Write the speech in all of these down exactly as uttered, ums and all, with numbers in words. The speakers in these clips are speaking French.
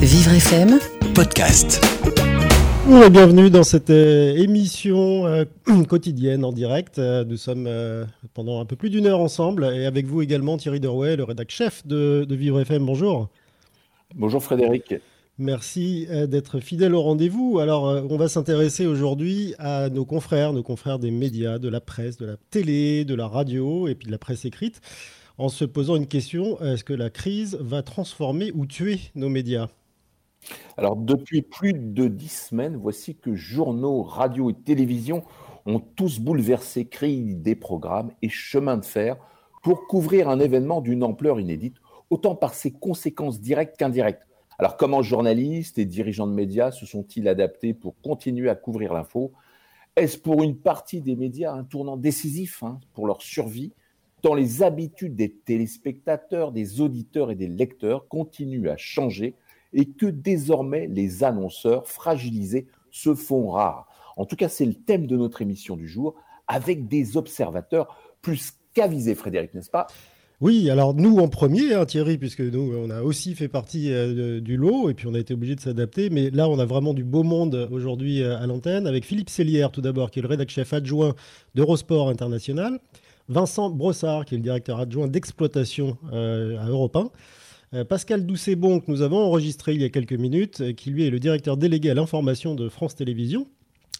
Vivre F M podcast. Bonjour et bienvenue dans cette euh, émission euh, quotidienne en direct. Euh, nous sommes euh, pendant un peu plus d'une heure ensemble et avec vous également Thierry Derouet, le rédac-chef de, de Vivre F M. Bonjour. Bonjour Frédéric. Merci euh, d'être fidèle au rendez-vous. Alors euh, on va s'intéresser aujourd'hui à nos confrères, nos confrères des médias, de la presse, de la télé, de la radio et puis de la presse écrite, en se posant une question: est-ce que la crise va transformer ou tuer nos médias ? Alors, depuis plus de dix semaines, voici que journaux, radios et télévisions ont tous bouleversé cris des programmes et chemins de fer pour couvrir un événement d'une ampleur inédite, autant par ses conséquences directes qu'indirectes. Alors, comment journalistes et dirigeants de médias se sont-ils adaptés pour continuer à couvrir l'info ? Est-ce pour une partie des médias un tournant décisif hein, pour leur survie ? Tant les habitudes des téléspectateurs, des auditeurs et des lecteurs continuent à changer et que désormais les annonceurs fragilisés se font rares. En tout cas, c'est le thème de notre émission du jour, avec des observateurs plus qu'avisés, Frédéric, n'est-ce pas ? Oui, alors nous en premier, hein, Thierry, puisque nous, on a aussi fait partie euh, du lot et puis on a été obligé de s'adapter. Mais là, on a vraiment du beau monde aujourd'hui euh, à l'antenne, avec Philippe Sellier tout d'abord, qui est le rédacteur-chef adjoint d'Eurosport International, Vincent Brossard, qui est le directeur adjoint d'exploitation euh, à Europe un, euh, Pascal Doucet-Bon, que nous avons enregistré il y a quelques minutes, euh, qui lui est le directeur délégué à l'information de France Télévisions.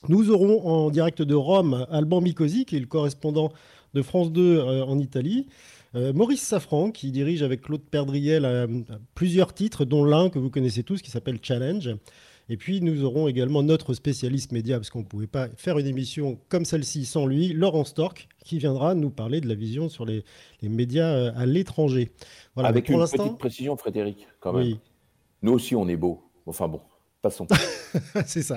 Nous aurons en direct de Rome Alban Micosi, qui est le correspondant de France deux euh, en Italie, euh, Maurice Safran, qui dirige avec Claude Perdriel euh, plusieurs titres, dont l'un que vous connaissez tous, qui s'appelle Challenge. Et puis, nous aurons également notre spécialiste média, parce qu'on ne pouvait pas faire une émission comme celle-ci sans lui, Laurent Storck, qui viendra nous parler de la vision sur les, les médias à l'étranger. Voilà, avec pour une l'instant... petite précision, Frédéric, quand même. Oui. Nous aussi, on est beaux. Enfin bon, passons. C'est ça.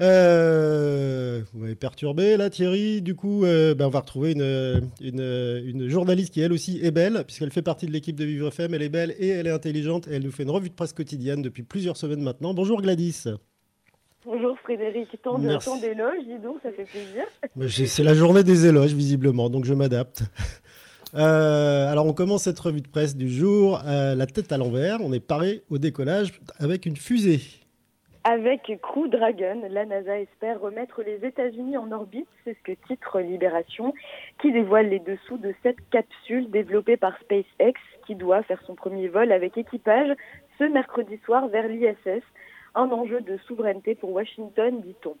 Euh, vous m'avez perturbé là, Thierry. Du coup, euh, ben, on va retrouver une, une, une journaliste qui, elle aussi, est belle, puisqu'elle fait partie de l'équipe de Vivre F M. Elle est belle et elle est intelligente. Et elle nous fait une revue de presse quotidienne depuis plusieurs semaines maintenant. Bonjour Gladys. Bonjour Frédérie, tant, de, tant d'éloges, dis donc, ça fait plaisir. Mais c'est la journée des éloges, visiblement, donc je m'adapte. Euh, alors, on commence cette revue de presse du jour, euh, la tête à l'envers. On est paré au décollage avec une fusée. Avec Crew Dragon, la NASA espère remettre les États-Unis en orbite, c'est ce que titre Libération, qui dévoile les dessous de cette capsule développée par SpaceX, qui doit faire son premier vol avec équipage ce mercredi soir vers l'I S S. Un enjeu de souveraineté pour Washington, dit-on.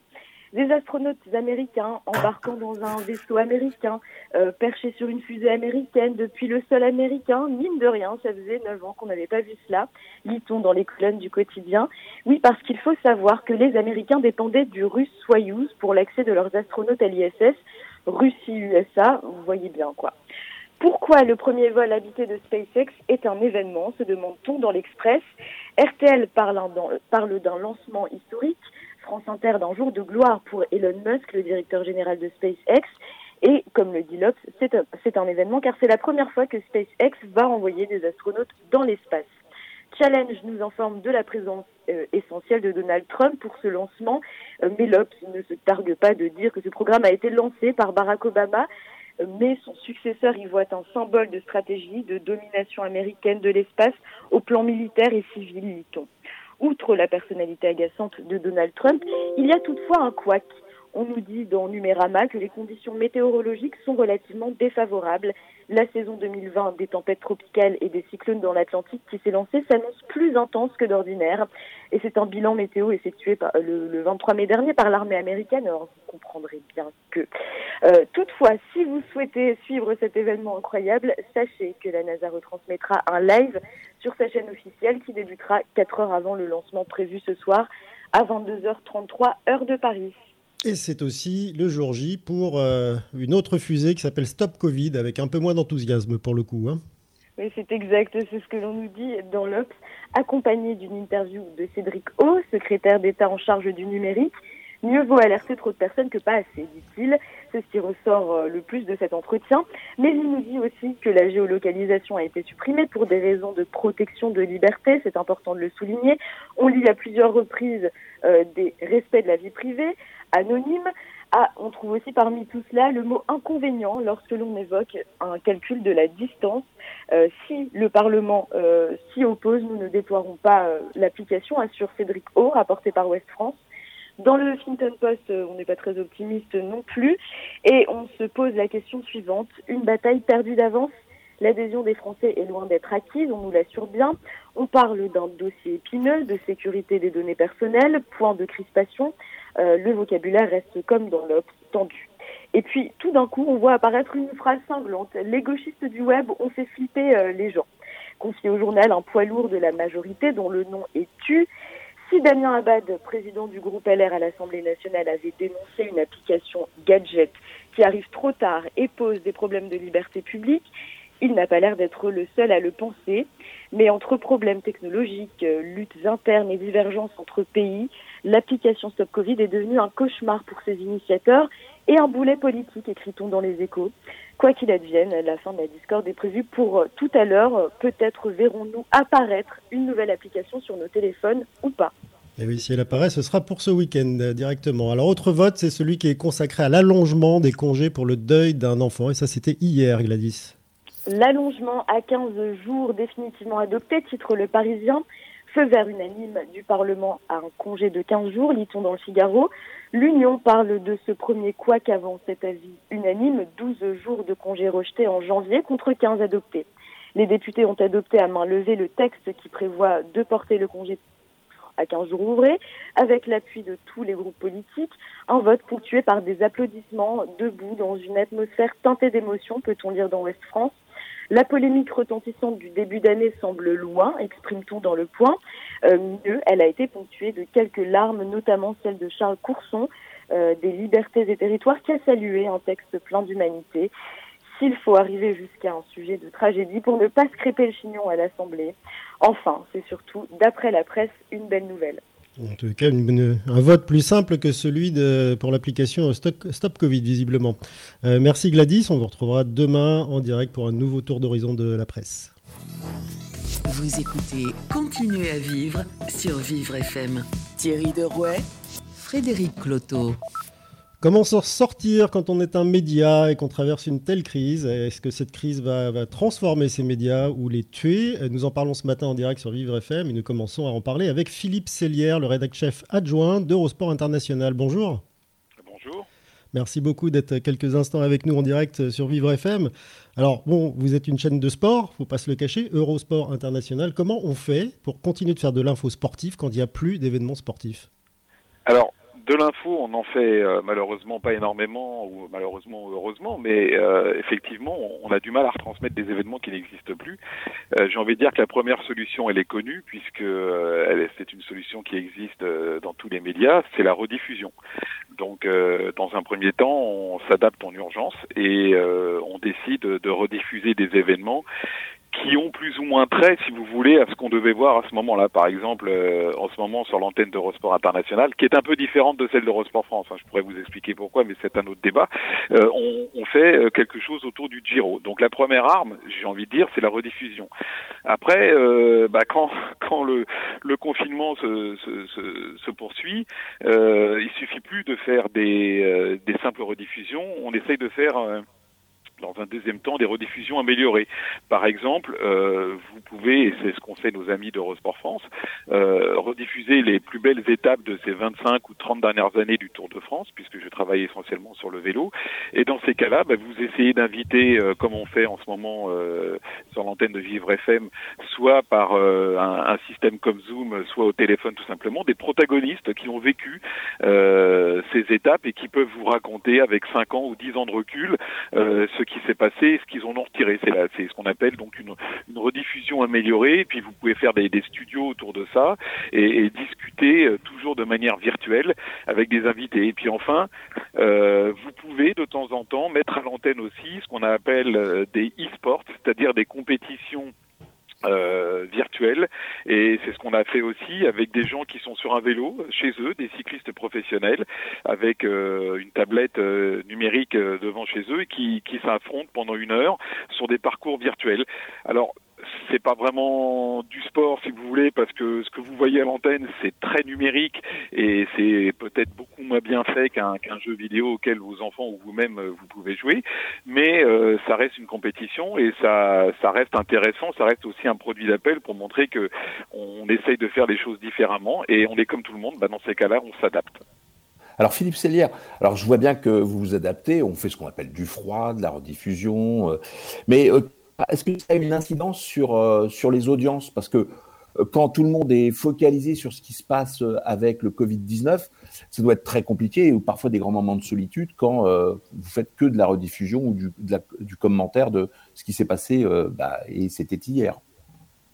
Des astronautes américains embarquant dans un vaisseau américain, euh, perchés sur une fusée américaine depuis le sol américain, mine de rien, ça faisait neuf ans qu'on n'avait pas vu cela, lit-on dans les colonnes du quotidien. Oui, parce qu'il faut savoir que les Américains dépendaient du russe Soyouz pour l'accès de leurs astronautes à l'I S S, Russie-U S A, vous voyez bien quoi. Pourquoi le premier vol habité de SpaceX est un événement, se demande-t-on dans l'Express. R T L parle d'un lancement historique, France Inter d'un jour de gloire pour Elon Musk, le directeur général de SpaceX. Et comme le dit l'Obs, c'est un, c'est un événement car c'est la première fois que SpaceX va envoyer des astronautes dans l'espace. Challenge nous informe de la présence euh, essentielle de Donald Trump pour ce lancement, euh, mais l'Obs ne se targue pas de dire que ce programme a été lancé par Barack Obama. Mais son successeur y voit un symbole de stratégie, de domination américaine de l'espace au plan militaire et civil, lit-on. Outre la personnalité agaçante de Donald Trump, il y a toutefois un couac. On nous dit dans Numérama que les conditions météorologiques sont relativement défavorables. La saison deux mille vingt des tempêtes tropicales et des cyclones dans l'Atlantique qui s'est lancée s'annonce plus intense que d'ordinaire. Et c'est un bilan météo effectué par le, le vingt-trois mai dernier par l'armée américaine. Alors vous comprendrez bien que... Euh, toutefois, si vous souhaitez suivre cet événement incroyable, sachez que la NASA retransmettra un live sur sa chaîne officielle qui débutera quatre heures avant le lancement prévu ce soir à vingt-deux heures trente-trois, heure de Paris. Et c'est aussi le jour J pour euh, une autre fusée qui s'appelle Stop Covid, avec un peu moins d'enthousiasme pour le coup. Hein. Oui, c'est exact, c'est ce que l'on nous dit dans l'Obs, accompagné d'une interview de Cédric O, secrétaire d'État en charge du numérique. Mieux vaut alerter trop de personnes que pas assez, dit-il. C'est ce qui ressort le plus de cet entretien. Mais il nous dit aussi que la géolocalisation a été supprimée pour des raisons de protection de liberté. C'est important de le souligner. On lit à plusieurs reprises euh, des respects de la vie privée, anonyme. Ah, on trouve aussi parmi tout cela le mot inconvénient lorsque l'on évoque un calcul de la distance. Euh, si le Parlement euh, s'y oppose, nous ne déploierons pas euh, l'application, assure Cédric O, rapporté par Ouest-France. Dans le Huffington Post, euh, on n'est pas très optimiste non plus. Et on se pose la question suivante, une bataille perdue d'avance. L'adhésion des Français est loin d'être acquise, on nous l'assure bien. On parle d'un dossier épineux de sécurité des données personnelles, point de crispation. Euh, le vocabulaire reste comme dans l'Obs, tendu. Et puis, tout d'un coup, on voit apparaître une phrase cinglante. Les gauchistes du web ont fait flipper euh, les gens. Confié au journal un poids lourd de la majorité dont le nom est tu. Si Damien Abad, président du groupe L R à l'Assemblée nationale, avait dénoncé une application gadget qui arrive trop tard et pose des problèmes de liberté publique, il n'a pas l'air d'être le seul à le penser, mais entre problèmes technologiques, luttes internes et divergences entre pays, l'application Stop Covid est devenue un cauchemar pour ses initiateurs et un boulet politique, écrit-on dans les Échos. Quoi qu'il advienne, la fin de la discorde est prévue pour tout à l'heure. Peut-être verrons-nous apparaître une nouvelle application sur nos téléphones ou pas. Et oui, si elle apparaît, ce sera pour ce week-end directement. Alors, autre vote, c'est celui qui est consacré à l'allongement des congés pour le deuil d'un enfant. Et ça, c'était hier, Gladys. L'allongement à quinze jours définitivement adopté, titre Le Parisien. Feu vert unanime du Parlement à un congé de quinze jours, lit-on dans le Figaro. L'Union parle de ce premier couac avant cet avis unanime, douze jours de congés rejetés en janvier contre quinze adoptés. Les députés ont adopté à main levée le texte qui prévoit de porter le congé à quinze jours ouvrés, avec l'appui de tous les groupes politiques, un vote ponctué par des applaudissements debout dans une atmosphère teintée d'émotion, peut-on lire dans Ouest-France. La polémique retentissante du début d'année semble loin, exprime-t-on dans Le Point. Euh, mieux, elle a été ponctuée de quelques larmes, notamment celle de Charles Courson, euh, des Libertés et Territoires, qui a salué un texte plein d'humanité. S'il faut arriver jusqu'à un sujet de tragédie pour ne pas se crêper le chignon à l'Assemblée. Enfin, c'est surtout, d'après la presse, une belle nouvelle. En tout cas, une, une, un vote plus simple que celui de, pour l'application Stop, Stop Covid, visiblement. Euh, merci Gladys, on vous retrouvera demain en direct pour un nouveau tour d'horizon de la presse. Vous écoutez Continuez à vivre sur Vivre F M. Thierry Derouet, Frédéric Cloteau. Comment s'en sortir quand on est un média et qu'on traverse une telle crise ? Est-ce que cette crise va, va transformer ces médias ou les tuer ? Nous en parlons ce matin en direct sur Vivre F M et nous commençons à en parler avec Philippe Sellier, le rédacteur-chef adjoint d'Eurosport International. Bonjour. Bonjour. Merci beaucoup d'être quelques instants avec nous en direct sur Vivre F M. Alors bon, vous êtes une chaîne de sport, il ne faut pas se le cacher, Eurosport International. Comment on fait pour continuer de faire de l'info sportive quand il n'y a plus d'événements sportifs ? Alors... De l'info, on n'en fait euh, malheureusement pas énormément, ou malheureusement heureusement, mais euh, effectivement, on a du mal à retransmettre des événements qui n'existent plus. Euh, j'ai envie de dire que la première solution, elle est connue, puisque euh, elle, c'est une solution qui existe euh, dans tous les médias, c'est la rediffusion. Donc, euh, dans un premier temps, on s'adapte en urgence et euh, on décide de rediffuser des événements qui ont plus ou moins trait, si vous voulez, à ce qu'on devait voir à ce moment-là. Par exemple, euh, en ce moment, sur l'antenne d'Eurosport International, qui est un peu différente de celle d'Eurosport France, hein, je pourrais vous expliquer pourquoi, mais c'est un autre débat, euh, on, on fait quelque chose autour du Giro. Donc la première arme, j'ai envie de dire, c'est la rediffusion. Après, euh, bah, quand quand le, le confinement se, se, se, se poursuit, euh, il suffit plus de faire des, euh, des simples rediffusions, on essaye de faire... Euh, dans un deuxième temps, des rediffusions améliorées. Par exemple, euh, vous pouvez, et c'est ce qu'ont fait nos amis d'Eurosport France, euh, rediffuser les plus belles étapes de ces vingt-cinq ou trente dernières années du Tour de France, puisque je travaille essentiellement sur le vélo. Et dans ces cas-là, bah, vous essayez d'inviter, euh, comme on fait en ce moment euh, sur l'antenne de Vivre F M, soit par euh, un, un système comme Zoom, soit au téléphone tout simplement, des protagonistes qui ont vécu euh, ces étapes et qui peuvent vous raconter avec cinq ans ou dix ans de recul euh, ce qui qui s'est passé et ce qu'ils en ont retiré. C'est, là, c'est ce qu'on appelle donc une, une rediffusion améliorée. Et puis vous pouvez faire des, des studios autour de ça et, et discuter euh, toujours de manière virtuelle avec des invités. Et puis enfin, euh, vous pouvez de temps en temps mettre à l'antenne aussi ce qu'on appelle euh, des e-sports, c'est-à-dire des compétitions Euh, virtuel, et c'est ce qu'on a fait aussi avec des gens qui sont sur un vélo chez eux, des cyclistes professionnels avec euh, une tablette euh, numérique euh, devant chez eux et qui, qui s'affrontent pendant une heure sur des parcours virtuels. Alors c'est pas vraiment du sport, si vous voulez, parce que ce que vous voyez à l'antenne, c'est très numérique et c'est peut-être beaucoup moins bien fait qu'un, qu'un jeu vidéo auquel vos enfants ou vous-même vous pouvez jouer. Mais euh, ça reste une compétition et ça, ça reste intéressant. Ça reste aussi un produit d'appel pour montrer que on essaye de faire les choses différemment et on est comme tout le monde. Bah, dans ces cas-là, on s'adapte. Alors Philippe Sellier, alors je vois bien que vous vous adaptez. On fait ce qu'on appelle du froid, de la rediffusion, euh, mais euh, est-ce que ça a une incidence sur, euh, sur les audiences ? Parce que euh, quand tout le monde est focalisé sur ce qui se passe avec le Covid dix-neuf, ça doit être très compliqué, ou parfois des grands moments de solitude quand euh, vous faites que de la rediffusion ou du, de la, du commentaire de ce qui s'est passé, euh, bah, et c'était hier.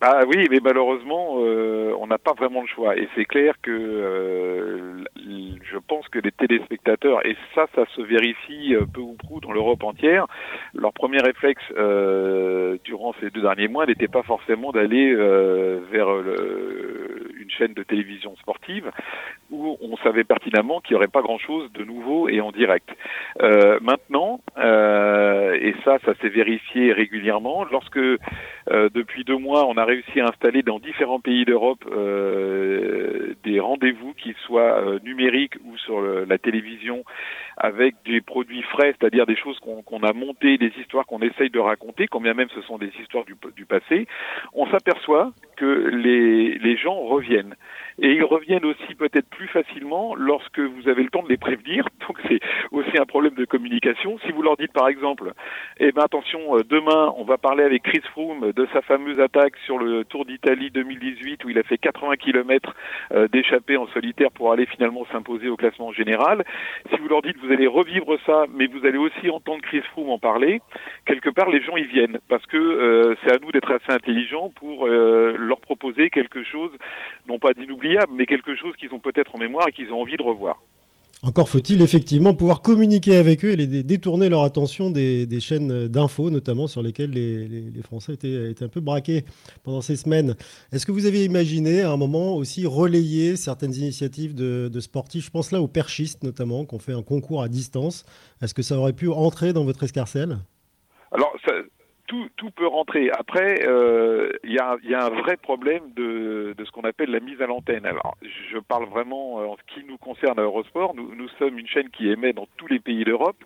Bah oui, mais malheureusement, euh, on n'a pas vraiment le choix. Et c'est clair que euh, je pense que les téléspectateurs, et ça, ça se vérifie peu ou prou dans l'Europe entière, leur premier réflexe euh, durant ces deux derniers mois n'était pas forcément d'aller euh, vers le, une chaîne de télévision sportive où on savait pertinemment qu'il n'y aurait pas grand-chose de nouveau et en direct. Euh, maintenant, euh, et ça, ça s'est vérifié régulièrement, lorsque euh, depuis deux mois, on a réussi à installer dans différents pays d'Europe euh, des rendez-vous, qu'ils soient euh, numériques ou sur le, la télévision, avec des produits frais, c'est-à-dire des choses qu'on, qu'on a montées, des histoires qu'on essaye de raconter, combien même ce sont des histoires du, du passé, on s'aperçoit que les, les gens reviennent. Et ils reviennent aussi peut-être plus facilement lorsque vous avez le temps de les prévenir. Donc c'est aussi un problème de communication. Si vous leur dites par exemple, eh ben attention, demain on va parler avec Chris Froome de sa fameuse attaque sur le Tour d'Italie deux mille dix-huit où il a fait quatre-vingts kilomètres d'échappée en solitaire pour aller finalement s'imposer au classement général. Si vous leur dites vous allez revivre ça, mais vous allez aussi entendre Chris Froome en parler, quelque part les gens y viennent parce que euh, c'est à nous d'être assez intelligents pour euh, leur proposer quelque chose, non pas d'inoubliable, mais quelque chose qu'ils ont peut-être en mémoire et qu'ils ont envie de revoir. Encore faut-il effectivement pouvoir communiquer avec eux et les détourner leur attention des, des chaînes d'infos, notamment sur lesquelles les, les, les Français étaient, étaient un peu braqués pendant ces semaines. Est-ce que vous avez imaginé à un moment aussi relayer certaines initiatives de, de sportifs ? Je pense là aux perchistes notamment, qu'on fait un concours à distance. Est-ce que ça aurait pu entrer dans votre escarcelle ? Alors, ça... Tout, tout peut rentrer. Après, euh, y a, y a un vrai problème de, de ce qu'on appelle la mise à l'antenne. Alors, je parle vraiment en ce qui nous concerne à Eurosport. Nous, nous sommes une chaîne qui émet dans tous les pays d'Europe.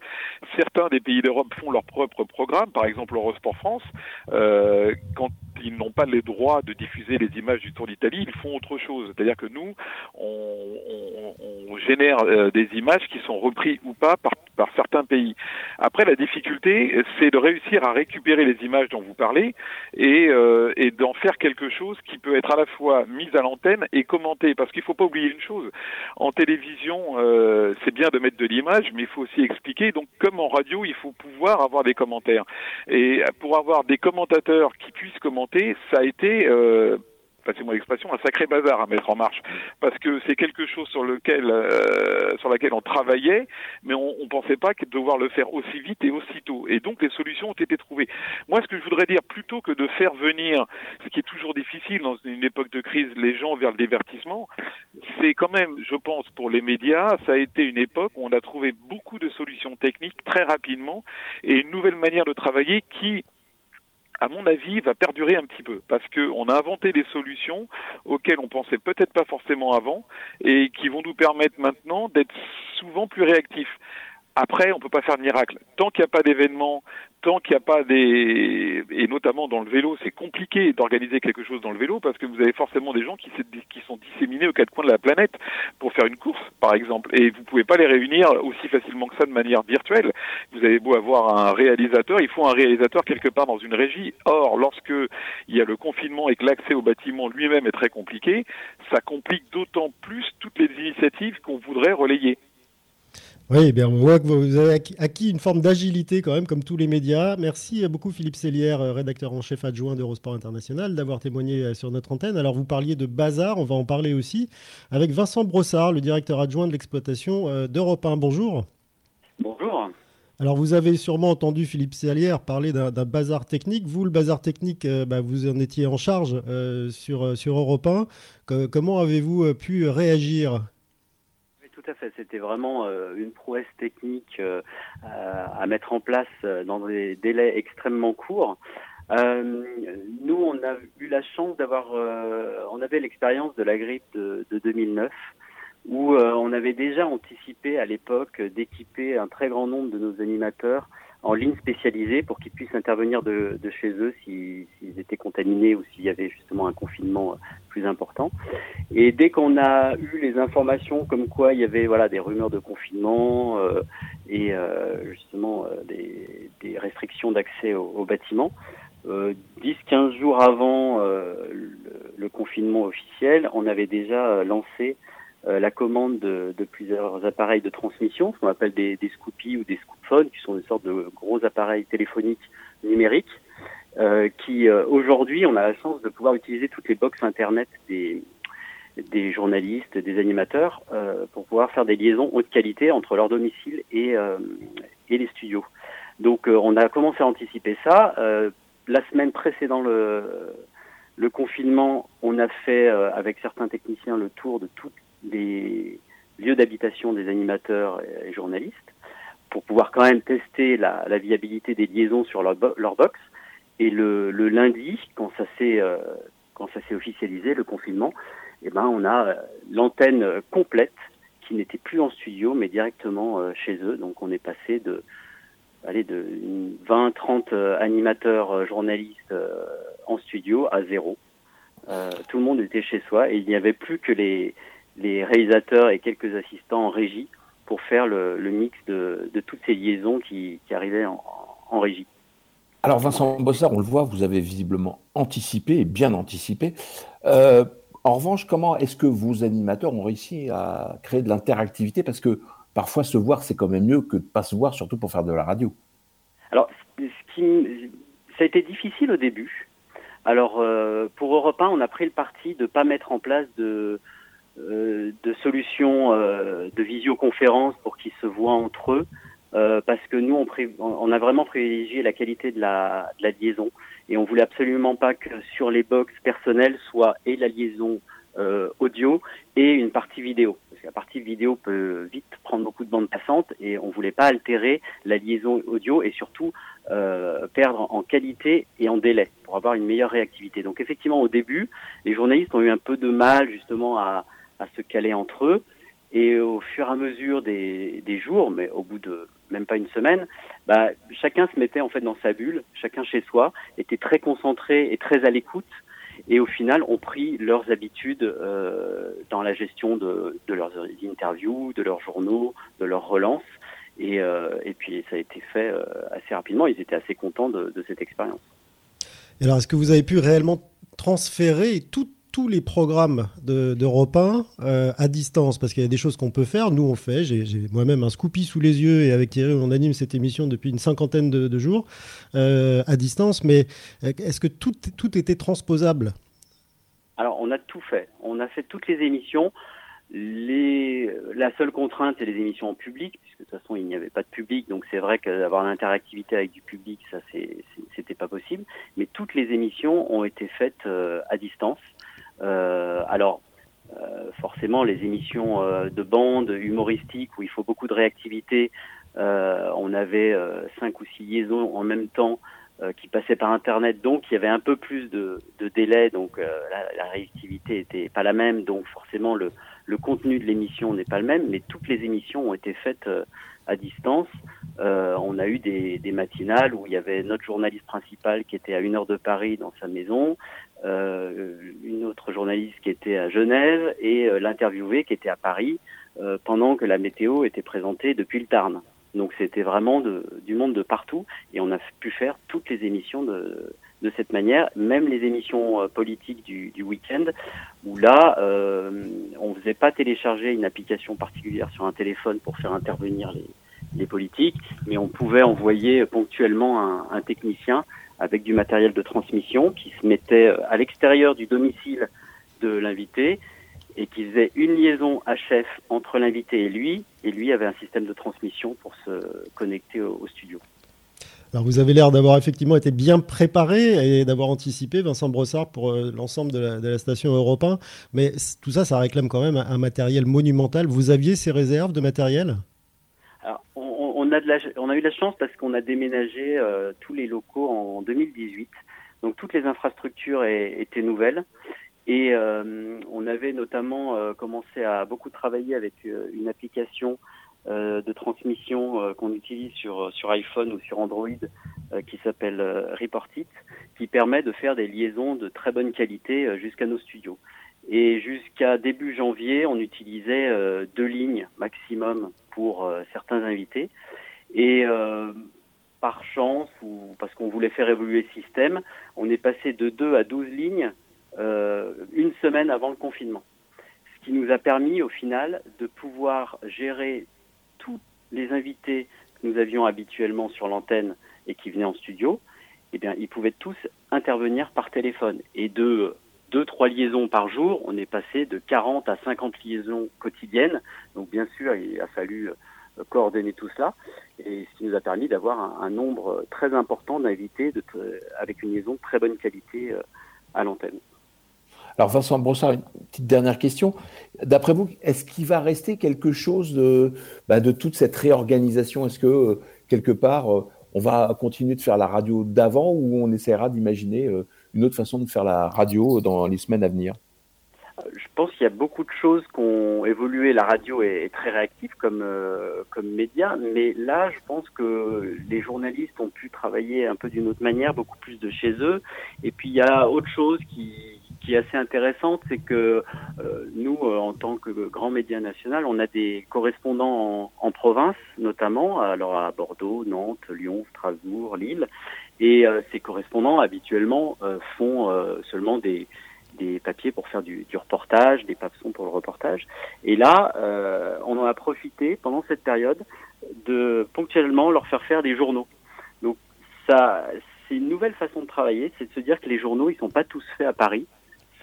Certains des pays d'Europe font leur propre programme. Par exemple, Eurosport France, euh, quand ils n'ont pas les droits de diffuser les images du Tour d'Italie, ils font autre chose. C'est-à-dire que nous, on, on, on génère des images qui sont reprises ou pas par, par certains pays. Après, la difficulté, c'est de réussir à récupérer les les images dont vous parlez et, euh, et d'en faire quelque chose qui peut être à la fois mise à l'antenne et commentée, parce qu'il ne faut pas oublier une chose, en télévision euh, c'est bien de mettre de l'image, mais il faut aussi expliquer, donc comme en radio il faut pouvoir avoir des commentaires, et pour avoir des commentateurs qui puissent commenter, ça a été euh, passez-moi l'expression, un sacré bazar à mettre en marche, parce que c'est quelque chose sur lequel, euh, sur laquelle on travaillait, mais on ne pensait pas devoir le faire aussi vite et aussitôt. Et donc les solutions ont été trouvées. Moi, ce que je voudrais dire, plutôt que de faire venir, ce qui est toujours difficile dans une époque de crise, les gens vers le divertissement, c'est quand même, je pense, pour les médias, ça a été une époque où on a trouvé beaucoup de solutions techniques très rapidement et une nouvelle manière de travailler qui, à mon avis, va perdurer un petit peu, parce qu'on a inventé des solutions auxquelles on pensait peut-être pas forcément avant et qui vont nous permettre maintenant d'être souvent plus réactifs. Après, on peut pas faire de miracle. Tant qu'il n'y a pas d'événements, tant qu'il n'y a pas des... Et notamment dans le vélo, c'est compliqué d'organiser quelque chose dans le vélo parce que vous avez forcément des gens qui sont disséminés aux quatre coins de la planète pour faire une course, par exemple. Et vous pouvez pas les réunir aussi facilement que ça de manière virtuelle. Vous avez beau avoir un réalisateur, il faut un réalisateur quelque part dans une régie. Or, lorsque il y a le confinement et que l'accès au bâtiment lui-même est très compliqué, ça complique d'autant plus toutes les initiatives qu'on voudrait relayer. Oui, eh bien, on voit que vous avez acquis une forme d'agilité quand même, comme tous les médias. Merci beaucoup Philippe Sellier, rédacteur en chef adjoint d'Eurosport International, d'avoir témoigné sur notre antenne. Alors vous parliez de bazar, on va en parler aussi avec Vincent Brossard, le directeur adjoint de l'exploitation d'Europe un. Bonjour. Bonjour. Alors vous avez sûrement entendu Philippe Sellier parler d'un, d'un bazar technique. Vous, le bazar technique, euh, bah, vous en étiez en charge euh, sur, sur Europe un. Que, comment avez-vous pu réagir ? Tout à fait, c'était vraiment une prouesse technique à mettre en place dans des délais extrêmement courts. Euh, nous, on a eu la chance d'avoir, euh, on avait l'expérience de la grippe de, de deux mille neuf, où euh, on avait déjà anticipé à l'époque d'équiper un très grand nombre de nos animateurs en ligne spécialisée pour qu'ils puissent intervenir de, de chez eux s'ils, s'ils étaient contaminés ou s'il y avait justement un confinement plus important. Et dès qu'on a eu les informations comme quoi il y avait voilà des rumeurs de confinement euh, et euh, justement euh, des, des restrictions d'accès aux au bâtiments, euh, dix quinze jours avant euh, le, le confinement officiel, on avait déjà lancé Euh, la commande de, de plusieurs appareils de transmission, ce qu'on appelle des, des Scoopies ou des Scoopphones, qui sont des sortes de gros appareils téléphoniques numériques, euh, qui euh, aujourd'hui, on a la chance de pouvoir utiliser toutes les boxes internet des, des journalistes, des animateurs, euh, pour pouvoir faire des liaisons haute qualité entre leur domicile et, euh, et les studios. Donc euh, on a commencé à anticiper ça. Euh, la semaine précédant le, le confinement, on a fait, euh, avec certains techniciens, le tour de toutes les lieux d'habitation des animateurs et journalistes pour pouvoir quand même tester la, la viabilité des liaisons sur leur, bo- leur box. Et le, le lundi, quand ça s'est euh, quand ça s'est officialisé, le confinement, eh ben on a l'antenne complète qui n'était plus en studio mais directement euh, chez eux. Donc on est passé de allez de vingt trente euh, animateurs euh, journalistes euh, en studio à zéro. Euh, tout le monde était chez soi et il n'y avait plus que les les réalisateurs et quelques assistants en régie pour faire le, le mix de, de toutes ces liaisons qui, qui arrivaient en, en régie. Alors Vincent Brossard, on le voit, vous avez visiblement anticipé et bien anticipé. Euh, en revanche, comment est-ce que vos animateurs ont réussi à créer de l'interactivité ? Parce que parfois se voir, c'est quand même mieux que de ne pas se voir, surtout pour faire de la radio. Alors, ce qui, ça a été difficile au début. Alors, euh, pour Europe un, on a pris le parti de ne pas mettre en place de... Euh, de solutions euh, de visioconférence pour qu'ils se voient entre eux, euh, parce que nous on, pré- on a vraiment privilégié la qualité de la, de la liaison et on voulait absolument pas que sur les box personnelles soit et la liaison euh, audio et une partie vidéo, parce que la partie vidéo peut vite prendre beaucoup de bandes passantes et on voulait pas altérer la liaison audio et surtout euh, perdre en qualité et en délai pour avoir une meilleure réactivité. Donc effectivement au début les journalistes ont eu un peu de mal justement à à se caler entre eux, et au fur et à mesure des, des jours, mais au bout de même pas une semaine, bah, chacun se mettait en fait dans sa bulle, chacun chez soi, était très concentré et très à l'écoute, et au final ont pris leurs habitudes euh, dans la gestion de, de leurs interviews, de leurs journaux, de leurs relances, et, euh, et puis ça a été fait euh, assez rapidement, ils étaient assez contents de, de cette expérience. Et alors, est-ce que vous avez pu réellement transférer tout tous les programmes de, d'Europe un euh, à distance, parce qu'il y a des choses qu'on peut faire. Nous, on fait. J'ai, j'ai moi-même un Scoopy sous les yeux et avec Thierry, on anime cette émission depuis une cinquantaine de, de jours euh, à distance. Mais est-ce que tout, tout était transposable ? Alors, on a tout fait. On a fait toutes les émissions. Les... La seule contrainte, c'est les émissions en public, puisque de toute façon, il n'y avait pas de public. Donc, c'est vrai qu'avoir l'interactivité avec du public, ça, c'est, c'était pas possible. Mais toutes les émissions ont été faites euh, à distance. Euh, alors, euh, forcément, les émissions euh, de bande humoristiques où il faut beaucoup de réactivité, euh, on avait euh, cinq ou six liaisons en même temps euh, qui passaient par Internet, donc il y avait un peu plus de, de délai, donc euh, la, la réactivité était pas la même, donc forcément le, le contenu de l'émission n'est pas le même, mais toutes les émissions ont été faites euh, à distance. Euh, on a eu des, des matinales où il y avait notre journaliste principal qui était à une heure de Paris dans sa maison, euh, une autre journaliste qui était à Genève et euh, l'interviewé qui était à Paris euh, pendant que la météo était présentée depuis le Tarn. Donc c'était vraiment de, du monde de partout et on a pu faire toutes les émissions de, de cette manière, même les émissions euh, politiques du, du week-end où là euh, on faisait pas télécharger une application particulière sur un téléphone pour faire intervenir les des politiques, mais on pouvait envoyer ponctuellement un, un technicien avec du matériel de transmission qui se mettait à l'extérieur du domicile de l'invité et qui faisait une liaison H F entre l'invité et lui, et lui avait un système de transmission pour se connecter au, au studio. Alors vous avez l'air d'avoir effectivement été bien préparé et d'avoir anticipé, Vincent Brossard, pour l'ensemble de la, de la station Europe un, mais tout ça, ça réclame quand même un matériel monumental. Vous aviez ces réserves de matériel ? Alors, on, on, a de la, on a eu la chance parce qu'on a déménagé euh, tous les locaux en deux mille dix-huit. Donc toutes les infrastructures étaient nouvelles. Et euh, on avait notamment euh, commencé à beaucoup travailler avec euh, une application euh, de transmission euh, qu'on utilise sur sur iPhone ou sur Android euh, qui s'appelle euh, Report It, qui permet de faire des liaisons de très bonne qualité euh, jusqu'à nos studios. Et jusqu'à début janvier, on utilisait euh, deux lignes maximum pour euh, certains invités. Et euh, par chance, ou parce qu'on voulait faire évoluer le système, on est passé de deux à douze lignes Euh, une semaine avant le confinement. Ce qui nous a permis, au final, de pouvoir gérer tous les invités que nous avions habituellement sur l'antenne et qui venaient en studio. Eh bien, ils pouvaient tous intervenir par téléphone. Et de deux trois liaisons par jour, on est passé de quarante à cinquante liaisons quotidiennes. Donc, bien sûr, il a fallu coordonner tout cela. Et ce qui nous a permis d'avoir un, un nombre très important d'invités de t- avec une liaison de très bonne qualité euh, à l'antenne. Alors Vincent Brossard, une petite dernière question. D'après vous, est-ce qu'il va rester quelque chose de, bah de toute cette réorganisation ? Est-ce que, quelque part, on va continuer de faire la radio d'avant ou on essaiera d'imaginer une autre façon de faire la radio dans les semaines à venir ? Je pense qu'il y a beaucoup de choses qui ont évolué. La radio est très réactive comme, euh, comme média, mais là, je pense que les journalistes ont pu travailler un peu d'une autre manière, beaucoup plus de chez eux. Et puis, il y a autre chose qui... qui est assez intéressante, c'est que euh, nous, euh, en tant que grand média national, on a des correspondants en, en province, notamment, alors à Bordeaux, Nantes, Lyon, Strasbourg, Lille, et euh, ces correspondants, habituellement, euh, font euh, seulement des, des papiers pour faire du, du reportage, des papsons pour le reportage. Et là, euh, on en a profité, pendant cette période, de ponctuellement leur faire faire des journaux. Donc, ça, c'est une nouvelle façon de travailler, c'est de se dire que les journaux, ils sont pas tous faits à Paris.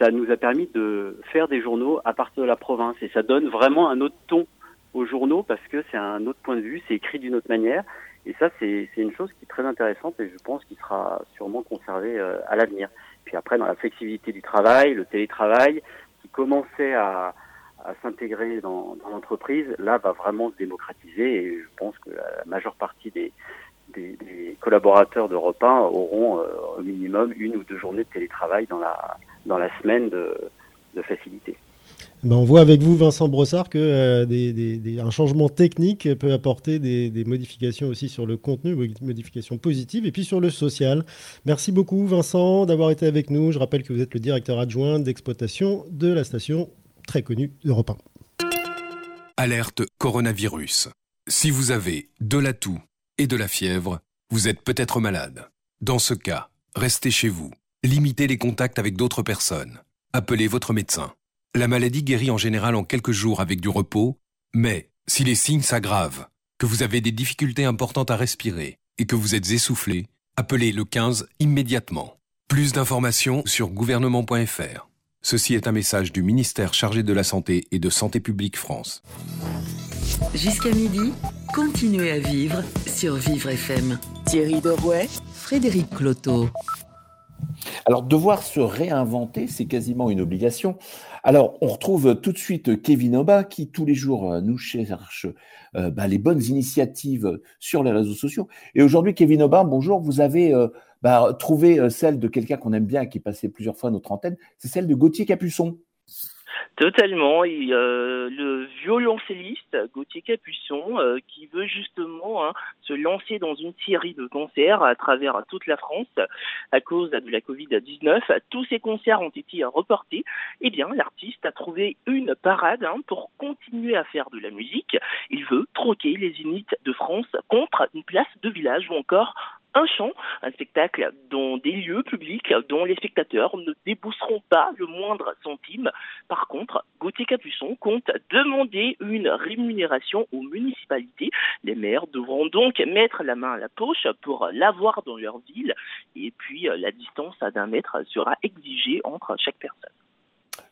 Ça nous a permis de faire des journaux à partir de la province et ça donne vraiment un autre ton aux journaux parce que c'est un autre point de vue, c'est écrit d'une autre manière et ça c'est, c'est une chose qui est très intéressante et je pense qu'il sera sûrement conservé à l'avenir. Puis après dans la flexibilité du travail, le télétravail qui commençait à, à s'intégrer dans, dans l'entreprise, là va vraiment se démocratiser et je pense que la majeure partie des, des, des collaborateurs d'Europe un auront euh, au minimum une ou deux journées de télétravail dans la dans la semaine de, de facilité. Ben on voit avec vous, Vincent Brossard, que euh, des, des, des, un changement technique peut apporter des, des modifications aussi sur le contenu, modifications positives, et puis sur le social. Merci beaucoup, Vincent, d'avoir été avec nous. Je rappelle que vous êtes le directeur adjoint d'exploitation de la station très connue Europe un. Alerte coronavirus. Si vous avez de la toux et de la fièvre, vous êtes peut-être malade. Dans ce cas, restez chez vous. Limitez les contacts avec d'autres personnes. Appelez votre médecin. La maladie guérit en général en quelques jours avec du repos, mais si les signes s'aggravent, que vous avez des difficultés importantes à respirer et que vous êtes essoufflé, appelez le quinze immédiatement. Plus d'informations sur gouvernement point f r. Ceci est un message du ministère chargé de la Santé et de Santé publique France. Jusqu'à midi, continuez à vivre sur Vivre F M. Thierry Derouet, Frédéric Cloteau. Alors, devoir se réinventer, c'est quasiment une obligation. Alors, on retrouve tout de suite Kevin Oba qui, tous les jours, nous cherche euh, bah, les bonnes initiatives sur les réseaux sociaux. Et aujourd'hui, Kevin Oba, bonjour, vous avez euh, bah, trouvé celle de quelqu'un qu'on aime bien et qui passait plusieurs fois notre antenne, c'est celle de Gauthier Capuçon. Totalement, et, euh, le violoncelliste Gauthier Capuçon euh, qui veut justement hein, se lancer dans une série de concerts à travers toute la France à cause de la covid dix-neuf. Tous ces concerts ont été reportés. Eh bien, l'artiste a trouvé une parade hein, pour continuer à faire de la musique. Il veut troquer les zéniths de France contre une place de village ou encore un chant, un spectacle dans des lieux publics dont les spectateurs ne débousseront pas le moindre centime. Par contre, Gauthier Capuçon compte demander une rémunération aux municipalités. Les maires devront donc mettre la main à la poche pour l'avoir dans leur ville. Et puis, la distance d'un mètre sera exigée entre chaque personne.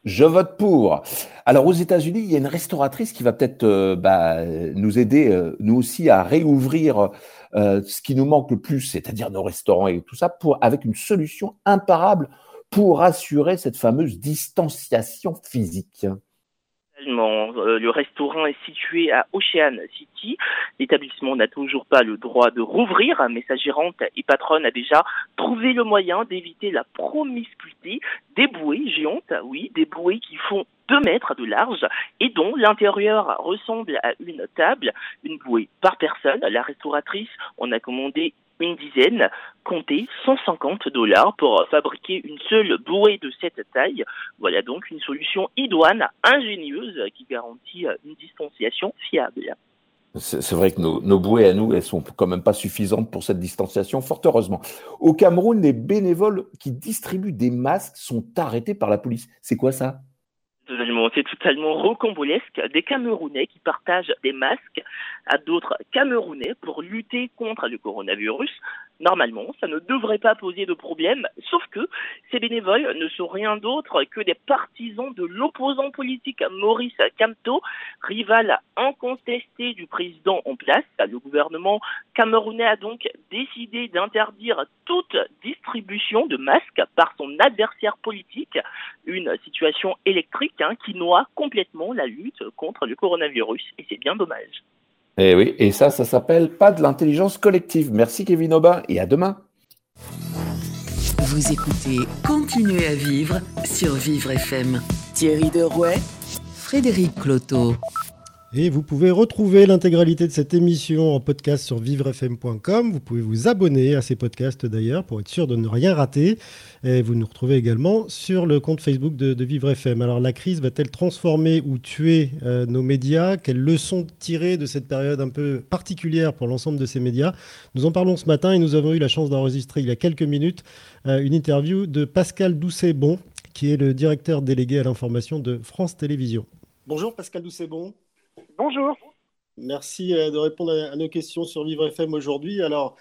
Je vote pour. Alors, aux États-Unis, il y a une restauratrice qui va peut-être euh, bah, nous aider, euh, nous aussi, à réouvrir euh, ce qui nous manque le plus, c'est-à-dire nos restaurants et tout ça, pour, avec une solution imparable pour assurer cette fameuse distanciation physique. Le restaurant est situé à Ocean City. L'établissement n'a toujours pas le droit de rouvrir, mais sa gérante et patronne a déjà trouvé le moyen d'éviter la promiscuité des bouées géantes, oui, des bouées qui font deux mètres de large et dont l'intérieur ressemble à une table, une bouée par personne. La restauratrice en a commandé une dizaine, comptait cent cinquante dollars pour fabriquer une seule bouée de cette taille. Voilà donc une solution idoine, ingénieuse, qui garantit une distanciation fiable. C'est, c'est vrai que nos, nos bouées à nous, elles sont quand même pas suffisantes pour cette distanciation, fort heureusement. Au Cameroun, les bénévoles qui distribuent des masques sont arrêtés par la police. C'est quoi ça ? C'est totalement rocambolesque. Des Camerounais qui partagent des masques à d'autres Camerounais pour lutter contre le coronavirus. Normalement, ça ne devrait pas poser de problème, sauf que ces bénévoles ne sont rien d'autre que des partisans de l'opposant politique Maurice Kamto, rival incontesté du président en place. Le gouvernement camerounais a donc décidé d'interdire toute distribution de masques par son adversaire politique, une situation électrique hein, qui noie complètement la lutte contre le coronavirus, et c'est bien dommage. Eh oui, et ça, ça s'appelle pas de l'intelligence collective. Merci Kevin Aubin et à demain. Vous écoutez Continuez à vivre sur Vivre F M. Thierry Derouet, Frédéric Cloteau. Et vous pouvez retrouver l'intégralité de cette émission en podcast sur vivre f m point com. Vous pouvez vous abonner à ces podcasts d'ailleurs pour être sûr de ne rien rater. Et vous nous retrouvez également sur le compte Facebook de, de Vivre F M. Alors la crise va-t-elle transformer ou tuer euh, nos médias ? Quelles leçons tirer de cette période un peu particulière pour l'ensemble de ces médias ? Nous en parlons ce matin et nous avons eu la chance d'enregistrer il y a quelques minutes euh, une interview de Pascal Doucet-Bon, qui est le directeur délégué à l'information de France Télévisions. Bonjour Pascal Doucet-Bon. Bonjour. Merci de répondre à nos questions sur Vivre F M aujourd'hui. Alors,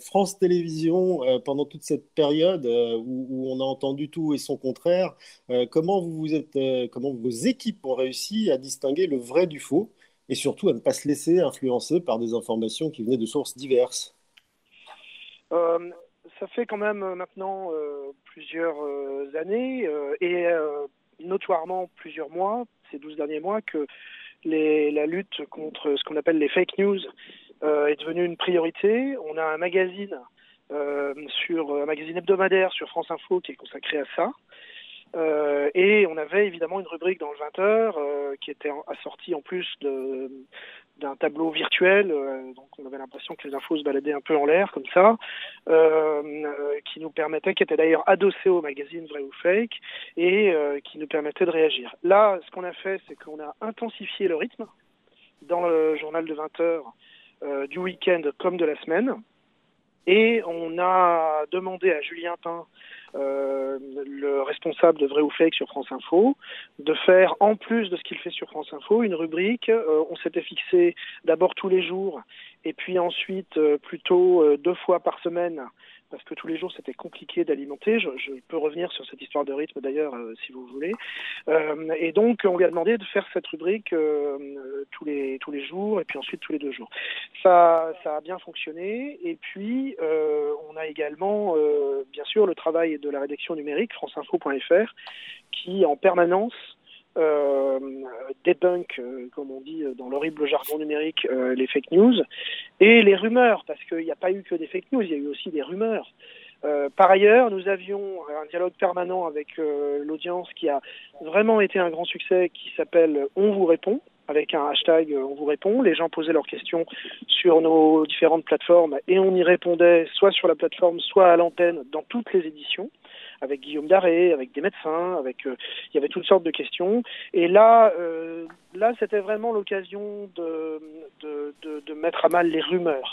France Télévisions, pendant toute cette période où on a entendu tout et son contraire, comment vous vous êtes, comment vos équipes ont réussi à distinguer le vrai du faux et surtout à ne pas se laisser influencer par des informations qui venaient de sources diverses ? euh, Ça fait quand même maintenant euh, plusieurs euh, années euh, et euh, notoirement plusieurs mois, ces douze derniers mois, que Les, la lutte contre ce qu'on appelle les fake news euh, est devenue une priorité. On a un magazine, euh, sur, un magazine hebdomadaire sur France Info qui est consacré à ça. Euh, et on avait évidemment une rubrique dans le vingt heures euh, qui était assortie en plus de, d'un tableau virtuel. Euh, donc on avait l'impression que les infos se baladaient un peu en l'air comme ça, euh, euh, qui nous permettait, qui était d'ailleurs adossé au magazine Vrai ou Fake, et euh, qui nous permettait de réagir. Là, ce qu'on a fait, c'est qu'on a intensifié le rythme dans le journal de vingt heures euh, du week-end comme de la semaine. Et on a demandé à Julien Pain, euh, le responsable de Vrai ou Fake sur France Info, de faire, en plus de ce qu'il fait sur France Info, une rubrique. Euh, on s'était fixé d'abord tous les jours, et puis ensuite euh, plutôt euh, deux fois par semaine, parce que tous les jours c'était compliqué d'alimenter. Je, je peux revenir sur cette histoire de rythme d'ailleurs, euh, si vous voulez. Euh, et donc on lui a demandé de faire cette rubrique euh, tous les tous les jours, et puis ensuite tous les deux jours. Ça ça a bien fonctionné. Et puis euh, on a également euh, bien sûr le travail de la rédaction numérique france info point f r qui en permanence Euh, débunk, euh, comme on dit dans l'horrible jargon numérique, euh, les fake news et les rumeurs, parce qu'il n'y a pas eu que des fake news, il y a eu aussi des rumeurs. Euh, par ailleurs, nous avions un dialogue permanent avec euh, l'audience qui a vraiment été un grand succès, qui s'appelle « On vous répond ». Avec un hashtag « On vous répond ». Les gens posaient leurs questions sur nos différentes plateformes et on y répondait soit sur la plateforme, soit à l'antenne, dans toutes les éditions, avec Guillaume Darré, avec des médecins, avec euh, il y avait toutes sortes de questions. Et là, euh, là c'était vraiment l'occasion de, de, de, de mettre à mal les rumeurs.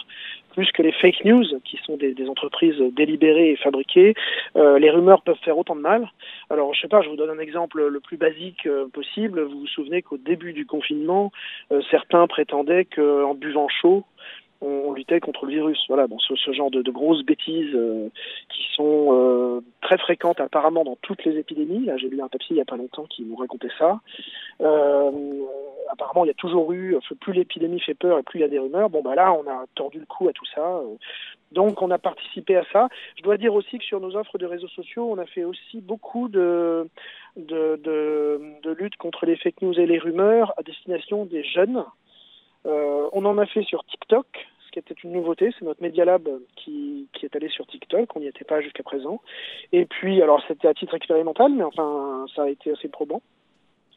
Plus que les fake news, qui sont des, des entreprises délibérées et fabriquées, euh, les rumeurs peuvent faire autant de mal. Alors, je sais pas, je vous donne un exemple le plus basique euh, possible. Vous vous souvenez qu'au début du confinement, euh, certains prétendaient qu'en buvant chaud, on luttait contre le virus. Voilà, bon, ce, ce genre de, de grosses bêtises euh, qui sont euh, très fréquentes apparemment dans toutes les épidémies. Là, j'ai lu un papier il n'y a pas longtemps qui nous racontait ça. Euh, apparemment il y a toujours eu, plus l'épidémie fait peur et plus il y a des rumeurs, bon bah là on a tordu le cou à tout ça, donc on a participé à ça. Je dois dire aussi que sur nos offres de réseaux sociaux, on a fait aussi beaucoup de, de, de, de lutte contre les fake news et les rumeurs à destination des jeunes. Euh, on en a fait sur TikTok, ce qui était une nouveauté, c'est notre Media Lab qui, qui est allé sur TikTok, on n'y était pas jusqu'à présent. Et puis, alors c'était à titre expérimental, mais enfin ça a été assez probant.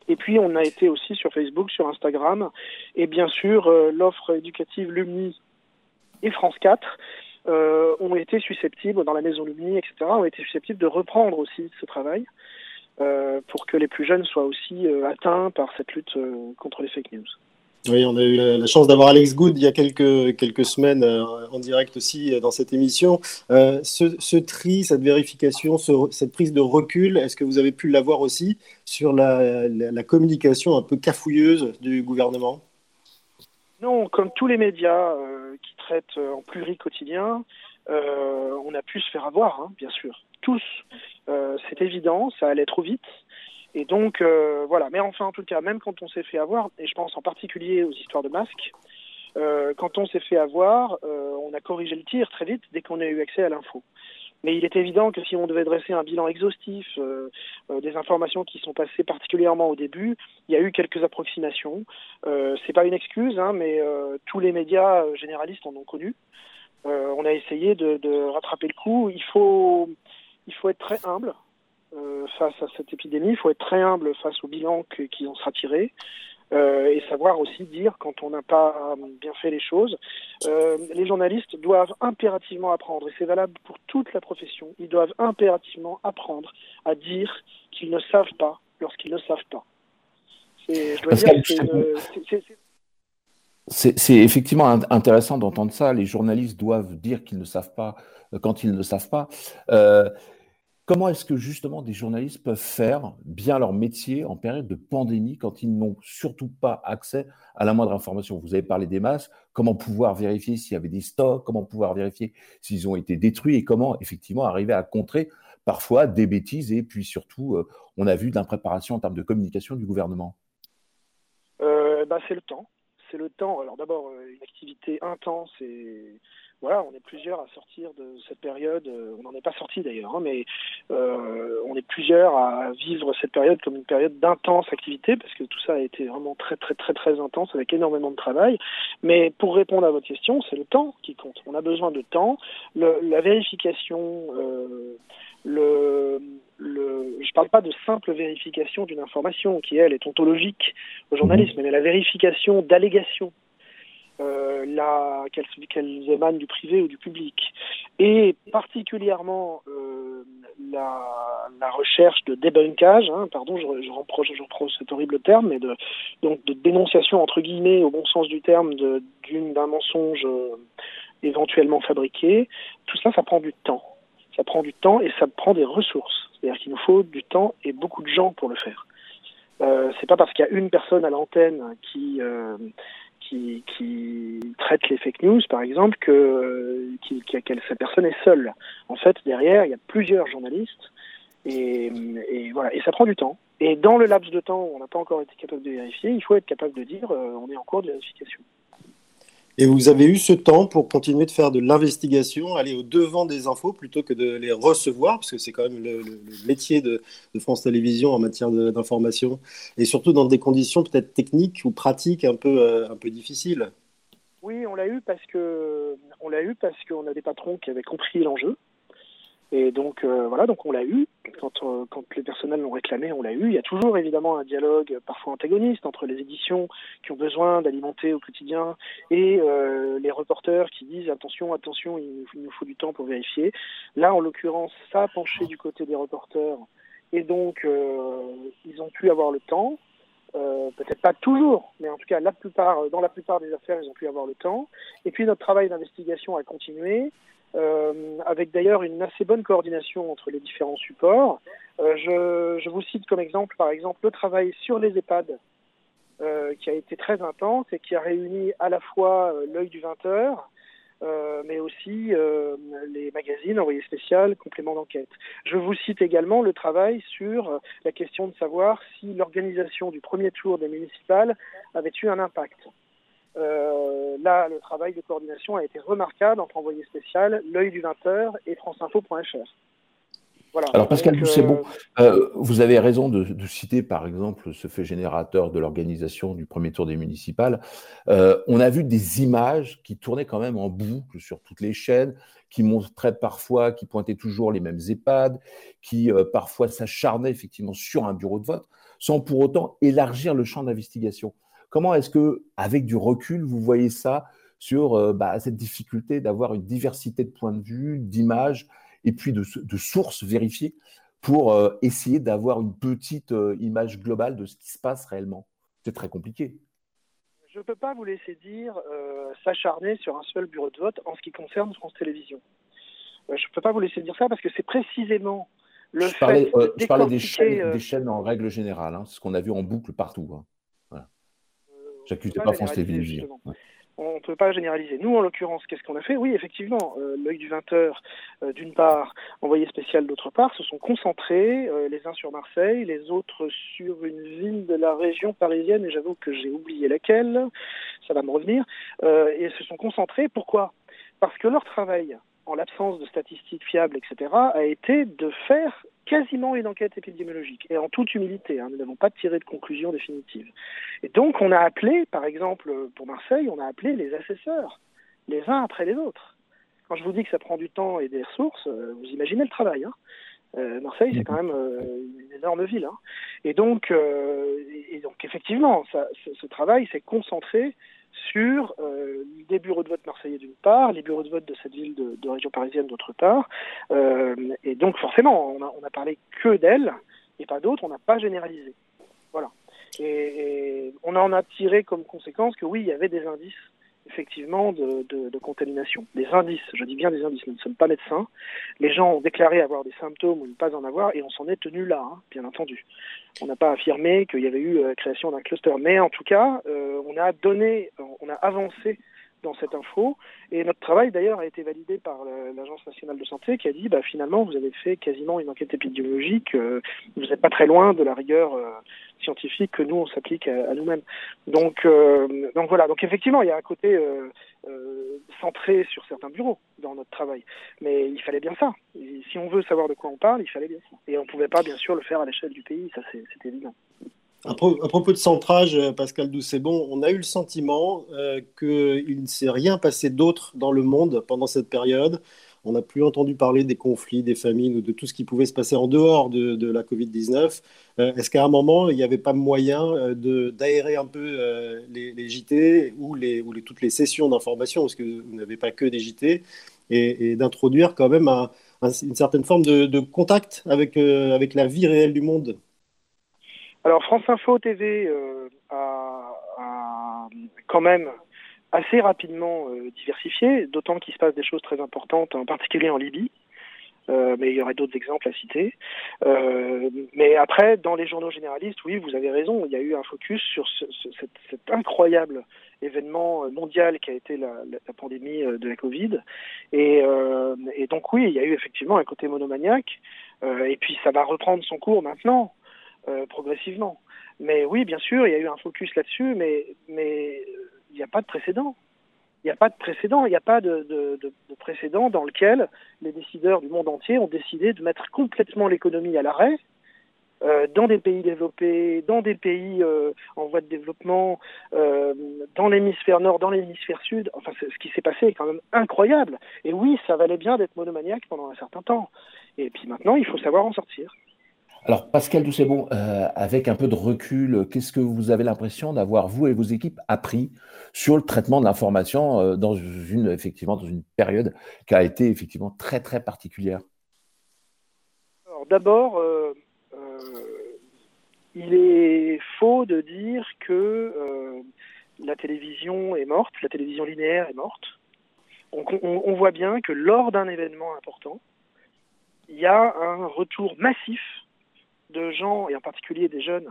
Et puis on a été aussi sur Facebook, sur Instagram, et bien sûr euh, l'offre éducative Lumni et France quatre euh, ont été susceptibles, dans la maison Lumni, et cetera, ont été susceptibles de reprendre aussi ce travail euh, pour que les plus jeunes soient aussi euh, atteints par cette lutte euh, contre les fake news. Oui, on a eu la chance d'avoir Alex Good il y a quelques, quelques semaines euh, en direct aussi euh, dans cette émission. Euh, ce, ce tri, cette vérification, ce, cette prise de recul, est-ce que vous avez pu l'avoir aussi sur la, la, la communication un peu cafouilleuse du gouvernement ? Non, comme tous les médias euh, qui traitent en pluri-quotidien, euh, on a pu se faire avoir, hein, bien sûr. Tous, euh, c'est évident, ça allait trop vite. Et donc, euh, voilà. Mais enfin, en tout cas, même quand on s'est fait avoir, et je pense en particulier aux histoires de masques, euh, quand on s'est fait avoir, euh, on a corrigé le tir très vite dès qu'on a eu accès à l'info. Mais il est évident que si on devait dresser un bilan exhaustif euh, euh, des informations qui sont passées particulièrement au début, il y a eu quelques approximations. Euh, c'est pas une excuse, hein, mais euh, tous les médias généralistes en ont connu. Euh, on a essayé de, de rattraper le coup. Il faut, il faut être très humble. Euh, face à cette épidémie, il faut être très humble face au bilan que, qui en sera tiré euh, et savoir aussi dire quand on n'a pas bien fait les choses. Euh, les journalistes doivent impérativement apprendre, et c'est valable pour toute la profession, ils doivent impérativement apprendre à dire qu'ils ne savent pas lorsqu'ils ne savent pas. C'est, je dois dire, c'est une, c'est, c'est, c'est... C'est, c'est effectivement intéressant d'entendre ça. Les journalistes doivent dire qu'ils ne savent pas quand ils ne savent pas. Euh, Comment est-ce que justement des journalistes peuvent faire bien leur métier en période de pandémie quand ils n'ont surtout pas accès à la moindre information ? Vous avez parlé des masques, comment pouvoir vérifier s'il y avait des stocks, comment pouvoir vérifier s'ils ont été détruits et comment effectivement arriver à contrer parfois des bêtises et puis surtout, euh, on a vu de l'impréparation en termes de communication du gouvernement. Euh, bah c'est le temps. C'est le temps. Alors d'abord, une activité intense et... Voilà, on est plusieurs à sortir de cette période, on n'en est pas sorti d'ailleurs, hein, mais euh, on est plusieurs à vivre cette période comme une période d'intense activité, parce que tout ça a été vraiment très très très très intense, avec énormément de travail. Mais pour répondre à votre question, c'est le temps qui compte. On a besoin de temps, le, la vérification, euh, le, le, je ne parle pas de simple vérification d'une information qui, elle, est ontologique au journalisme, mais la vérification d'allégations. Euh, là, qu'elles, qu'elles émanent du privé ou du public. Et particulièrement euh, la, la recherche de débunkage, hein, pardon, je, je, reprends, je reprends cet horrible terme, mais de, donc de dénonciation entre guillemets au bon sens du terme de, d'une, d'un mensonge euh, éventuellement fabriqué, tout ça, ça prend du temps. Ça prend du temps et ça prend des ressources. C'est-à-dire qu'il nous faut du temps et beaucoup de gens pour le faire. Euh, c'est pas parce qu'il y a une personne à l'antenne qui... Euh, Qui, qui traite les fake news, par exemple, que, qui, qui, que cette personne est seule. En fait, derrière, il y a plusieurs journalistes, et, et voilà, et ça prend du temps. Et dans le laps de temps où on n'a pas encore été capable de vérifier, il faut être capable de dire euh, on est en cours de vérification. Et vous avez eu ce temps pour continuer de faire de l'investigation, aller au devant des infos plutôt que de les recevoir, parce que c'est quand même le, le métier de, de France Télévisions en matière de, d'information, et surtout dans des conditions peut-être techniques ou pratiques un peu euh, un peu difficiles. Oui, on l'a eu parce que on l'a eu parce qu'on a des patrons qui avaient compris l'enjeu, et donc euh, voilà, donc on l'a eu. Quand, euh, quand les personnels l'ont réclamé, on l'a eu. Il y a toujours évidemment un dialogue parfois antagoniste entre les éditions qui ont besoin d'alimenter au quotidien et euh, les reporters qui disent attention, attention, il nous, il nous faut du temps pour vérifier. Là, en l'occurrence, ça a penché du côté des reporters et donc euh, ils ont pu avoir le temps. Euh, peut-être pas toujours, mais en tout cas la plupart, dans la plupart des affaires, ils ont pu avoir le temps. Et puis notre travail d'investigation a continué. Euh, avec d'ailleurs une assez bonne coordination entre les différents supports. Euh, je, je vous cite comme exemple, par exemple, le travail sur les EHPAD, euh, qui a été très intense et qui a réuni à la fois euh, l'œil du vingt heures, euh, mais aussi euh, les magazines, envoyés spéciaux, compléments d'enquête. Je vous cite également le travail sur la question de savoir si l'organisation du premier tour des municipales avait eu un impact. Euh, là, le travail de coordination a été remarquable entre Envoyé spécial, L'Œil du vingt heures et franceinfo point f r. Voilà. Alors Pascal Doucet-Bon, euh... euh, vous avez raison de, de citer par exemple ce fait générateur de l'organisation du premier tour des municipales. Euh, on a vu des images qui tournaient quand même en boucle sur toutes les chaînes, qui montraient parfois, qui pointaient toujours les mêmes EHPAD, qui euh, parfois s'acharnaient effectivement sur un bureau de vote, sans pour autant élargir le champ d'investigation. Comment est-ce que, avec du recul, vous voyez ça sur euh, bah, cette difficulté d'avoir une diversité de points de vue, d'images et puis de, de sources vérifiées pour euh, essayer d'avoir une petite euh, image globale de ce qui se passe réellement? C'est très compliqué. Je ne peux pas vous laisser dire euh, s'acharner sur un seul bureau de vote en ce qui concerne France Télévisions. Euh, je ne peux pas vous laisser dire ça parce que c'est précisément le je fait parlais, euh, de Je parlais des chaînes, euh... des chaînes en règle générale, hein, c'est ce qu'on a vu en boucle partout, hein. J'accusais pas France Télévisions. Ouais. On ne peut pas généraliser. Nous, en l'occurrence, qu'est-ce qu'on a fait? Oui, effectivement, euh, L'Œil du vingt heures, euh, d'une part, Envoyé spécial, d'autre part, se sont concentrés, euh, les uns sur Marseille, les autres sur une ville de la région parisienne, et j'avoue que j'ai oublié laquelle, ça va me revenir, euh, et se sont concentrés. Pourquoi? Parce que leur travail, en l'absence de statistiques fiables, et cetera, a été de faire quasiment une enquête épidémiologique, et en toute humilité, hein, nous n'avons pas tiré de conclusion définitive. Et donc on a appelé, par exemple pour Marseille, on a appelé les assesseurs, les uns après les autres. Quand je vous dis que ça prend du temps et des ressources, euh, vous imaginez le travail, hein. Euh, Marseille, c'est quand même euh, une énorme ville, hein. Et donc, euh, et donc effectivement, ça, ce, ce travail s'est concentré sur euh, des bureaux de vote marseillais d'une part, les bureaux de vote de cette ville de, de région parisienne d'autre part. Euh, et donc forcément, on a, on a parlé que d'elle et pas d'autres, on n'a pas généralisé. Voilà. Et, et on en a tiré comme conséquence que oui, il y avait des indices, effectivement, de, de, de contamination. Des indices, je dis bien des indices, nous ne sommes pas médecins. Les gens ont déclaré avoir des symptômes ou ne pas en avoir, et on s'en est tenu là, hein, bien entendu. On n'a pas affirmé qu'il y avait eu euh, création d'un cluster, mais en tout cas, euh, on a donné, on a avancé dans cette info, et notre travail d'ailleurs a été validé par l'Agence nationale de santé qui a dit, bah, finalement, vous avez fait quasiment une enquête épidémiologique, euh, vous n'êtes pas très loin de la rigueur euh, scientifique que nous, on s'applique à, à nous-mêmes. Donc, euh, donc voilà, donc effectivement, il y a un côté euh, euh, centré sur certains bureaux dans notre travail, mais il fallait bien ça. Et si on veut savoir de quoi on parle, il fallait bien ça. Et on ne pouvait pas, bien sûr, le faire à l'échelle du pays, ça c'est, c'est évident. À propos de centrage, Pascal Doucet-Bon, on a eu le sentiment euh, qu'il ne s'est rien passé d'autre dans le monde pendant cette période. On n'a plus entendu parler des conflits, des famines ou de tout ce qui pouvait se passer en dehors de, de la covid dix-neuf. Euh, est-ce qu'à un moment, il n'y avait pas moyen de, d'aérer un peu euh, les, les J T ou, les, ou les, toutes les sessions d'information, parce que vous n'avez pas que des J T, et, et d'introduire quand même un, un, une certaine forme de, de contact avec, euh, avec la vie réelle du monde ? Alors France Info T V euh, a, a quand même assez rapidement euh, diversifié, d'autant qu'il se passe des choses très importantes, en particulier en Libye, euh, mais il y aurait d'autres exemples à citer. Euh, mais après, dans les journaux généralistes, oui, vous avez raison, il y a eu un focus sur ce, ce, cet, cet incroyable événement mondial qui a été la, la, la pandémie de la Covid. Et, euh, et donc oui, il y a eu effectivement un côté monomaniaque, euh, et puis ça va reprendre son cours maintenant. Euh, progressivement. Mais oui, bien sûr, il y a eu un focus là-dessus, mais mais il n'y a pas de précédent. Il n'y a pas de précédent. Il n'y a pas de, de, de, de précédent dans lequel les décideurs du monde entier ont décidé de mettre complètement l'économie à l'arrêt euh, dans des pays développés, dans des pays euh, en voie de développement, euh, dans l'hémisphère nord, dans l'hémisphère sud. Enfin, ce qui s'est passé est quand même incroyable. Et oui, ça valait bien d'être monomaniaque pendant un certain temps. Et puis maintenant, il faut savoir en sortir. Alors, Pascal Doucet-Bon, euh, avec un peu de recul, qu'est-ce que vous avez l'impression d'avoir, vous et vos équipes, appris sur le traitement de l'information euh, dans une, effectivement, dans une période qui a été effectivement très, très particulière? Alors, d'abord, euh, euh, il est faux de dire que euh, la télévision est morte, la télévision linéaire est morte. On, on, on voit bien que lors d'un événement important, il y a un retour massif de gens, et en particulier des jeunes,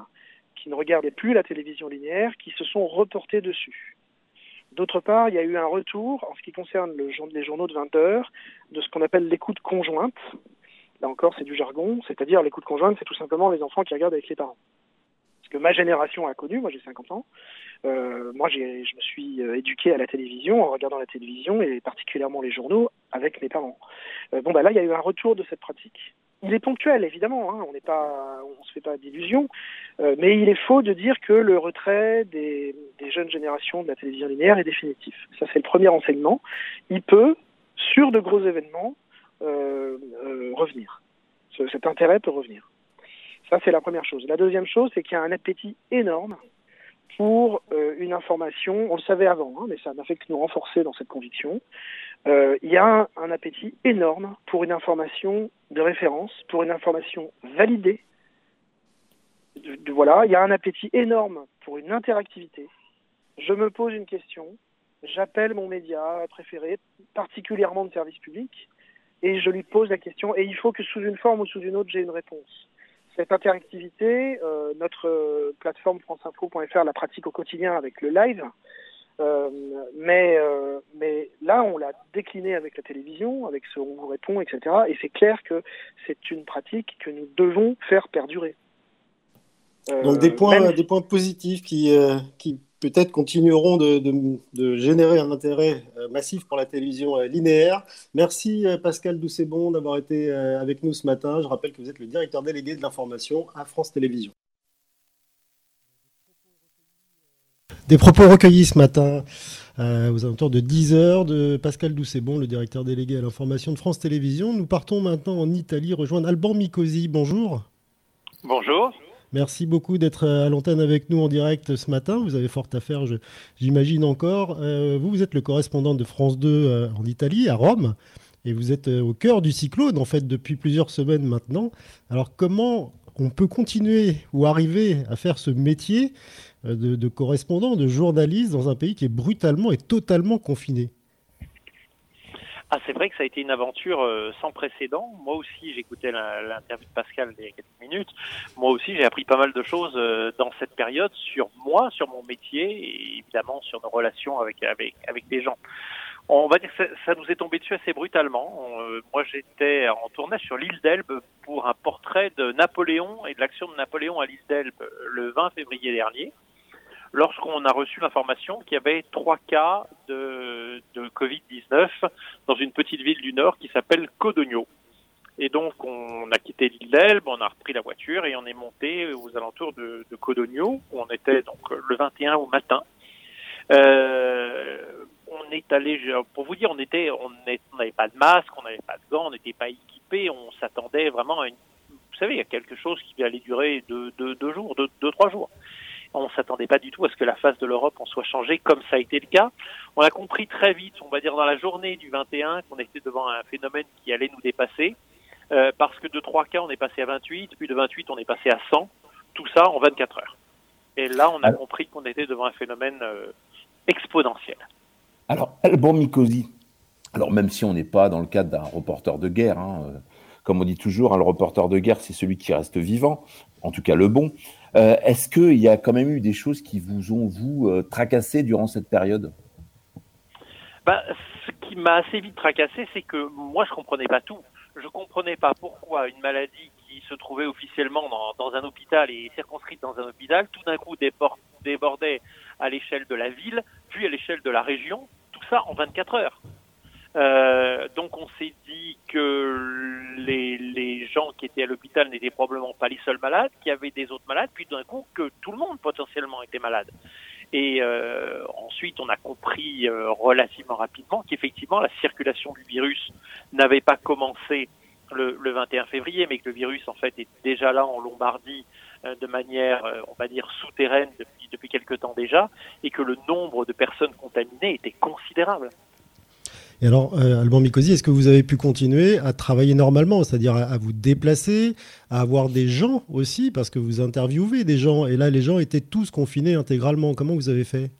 qui ne regardaient plus la télévision linéaire, qui se sont reportés dessus. D'autre part, il y a eu un retour, en ce qui concerne le jour, les journaux de vingt heures, de ce qu'on appelle l'écoute conjointe. Là encore, c'est du jargon, c'est-à-dire l'écoute conjointe, c'est tout simplement les enfants qui regardent avec les parents. Ce que ma génération a connu, moi j'ai cinquante ans, euh, moi j'ai, je me suis éduqué à la télévision, en regardant la télévision, et particulièrement les journaux, avec mes parents. Euh, bon, bah là, il y a eu un retour de cette pratique. Il est ponctuel, évidemment, hein, on n'est pas, on se fait pas d'illusions, euh, mais il est faux de dire que le retrait des, des jeunes générations de la télévision linéaire est définitif. Ça, c'est le premier enseignement. Il peut, sur de gros événements, euh, euh, revenir. Ce, cet intérêt peut revenir. Ça, c'est la première chose. La deuxième chose, c'est qu'il y a un appétit énorme pour euh, une information. On le savait avant, hein, mais ça n'a fait que nous renforcer dans cette conviction. Euh, il y a un, un appétit énorme pour une information de référence, pour une information validée. De, de, voilà, il y a un appétit énorme pour une interactivité. Je me pose une question, j'appelle mon média préféré, particulièrement de service public, et je lui pose la question, et il faut que sous une forme ou sous une autre, j'ai une réponse. Cette interactivité, euh, notre euh, plateforme franceinfo point f r la pratique au quotidien avec le live, euh, mais, euh, mais là, on l'a déclinée avec la télévision, avec ce « on vous répond », et cetera. Et c'est clair que c'est une pratique que nous devons faire perdurer. Euh, Donc des points, même... des points positifs qui, euh, qui peut-être continueront de, de, de générer un intérêt massif pour la télévision linéaire. Merci Pascal Doucet-Bon d'avoir été avec nous ce matin. Je rappelle que vous êtes le directeur délégué de l'information à France Télévisions. Des propos recueillis ce matin euh, aux alentours de dix heures de Pascal Doucet-Bon, le directeur délégué à l'information de France Télévisions. Nous partons maintenant en Italie rejoindre Alban Micosi. Bonjour. Bonjour. Merci beaucoup d'être à l'antenne avec nous en direct ce matin. Vous avez fort à faire, je, j'imagine encore. Euh, vous, vous êtes le correspondant de France deux euh, en Italie, à Rome, et vous êtes euh, au cœur du cyclone, en fait, depuis plusieurs semaines maintenant. Alors, comment on peut continuer ou arriver à faire ce métier euh, de, de correspondant, de journaliste, dans un pays qui est brutalement et totalement confiné ? Ah, c'est vrai que ça a été une aventure euh, sans précédent. Moi aussi, j'écoutais la, l'interview de Pascal il y a quelques minutes. Moi aussi, j'ai appris pas mal de choses euh, dans cette période sur moi, sur mon métier et évidemment sur nos relations avec avec avec les gens. On va dire que ça, ça nous est tombé dessus assez brutalement. On, euh, moi, j'étais en tournage sur l'île d'Elbe pour un portrait de Napoléon et de l'action de Napoléon à l'île d'Elbe le vingt février dernier. Lorsqu'on a reçu l'information qu'il y avait trois cas de, de covid dix-neuf dans une petite ville du Nord qui s'appelle Codogno. Et donc, on a quitté l'île d'Elbe, on a repris la voiture et on est monté aux alentours de, de Codogno, où on était donc le vingt et un au matin. Euh, on est allé, pour vous dire, on était, on n'avait pas de masque, on n'avait pas de gants, on n'était pas équipés, on s'attendait vraiment à une, vous savez, il y a quelque chose qui allait durer deux, deux, deux jours, deux, deux, trois jours. On ne s'attendait pas du tout à ce que la face de l'Europe en soit changée, comme ça a été le cas. On a compris très vite, on va dire dans la journée du vingt et un, qu'on était devant un phénomène qui allait nous dépasser, euh, parce que de trois cas, on est passé à vingt-huit, puis de vingt-huit, on est passé à cent, tout ça en vingt-quatre heures. Et là, on a alors, compris qu'on était devant un phénomène euh, exponentiel. Alors, Alban Micosi, alors même si on n'est pas dans le cadre d'un reporter de guerre, hein, euh, comme on dit toujours, hein, le reporter de guerre, c'est celui qui reste vivant, en tout cas le bon. Euh, est-ce qu'il y a quand même eu des choses qui vous ont, vous, euh, tracassé durant cette période ? Ben, ce qui m'a assez vite tracassé, c'est que moi, je ne comprenais pas tout. Je ne comprenais pas pourquoi une maladie qui se trouvait officiellement dans, dans un hôpital et circonscrite dans un hôpital, tout d'un coup débordait à l'échelle de la ville, puis à l'échelle de la région, tout ça en vingt-quatre heures. Euh, donc on s'est dit que les, les gens qui étaient à l'hôpital n'étaient probablement pas les seuls malades, qu'il y avait des autres malades, puis d'un coup que tout le monde potentiellement était malade. Et euh, ensuite on a compris euh, relativement rapidement qu'effectivement la circulation du virus n'avait pas commencé le, le vingt et un février, mais que le virus en fait est déjà là en Lombardie euh, de manière, euh, on va dire, souterraine depuis, depuis quelques temps déjà, et que le nombre de personnes contaminées était considérable. Et alors, euh, Alban Micosi, est-ce que vous avez pu continuer à travailler normalement, c'est-à-dire à, à vous déplacer, à avoir des gens aussi, parce que vous interviewez des gens, et là, les gens étaient tous confinés intégralement. Comment vous avez fait ?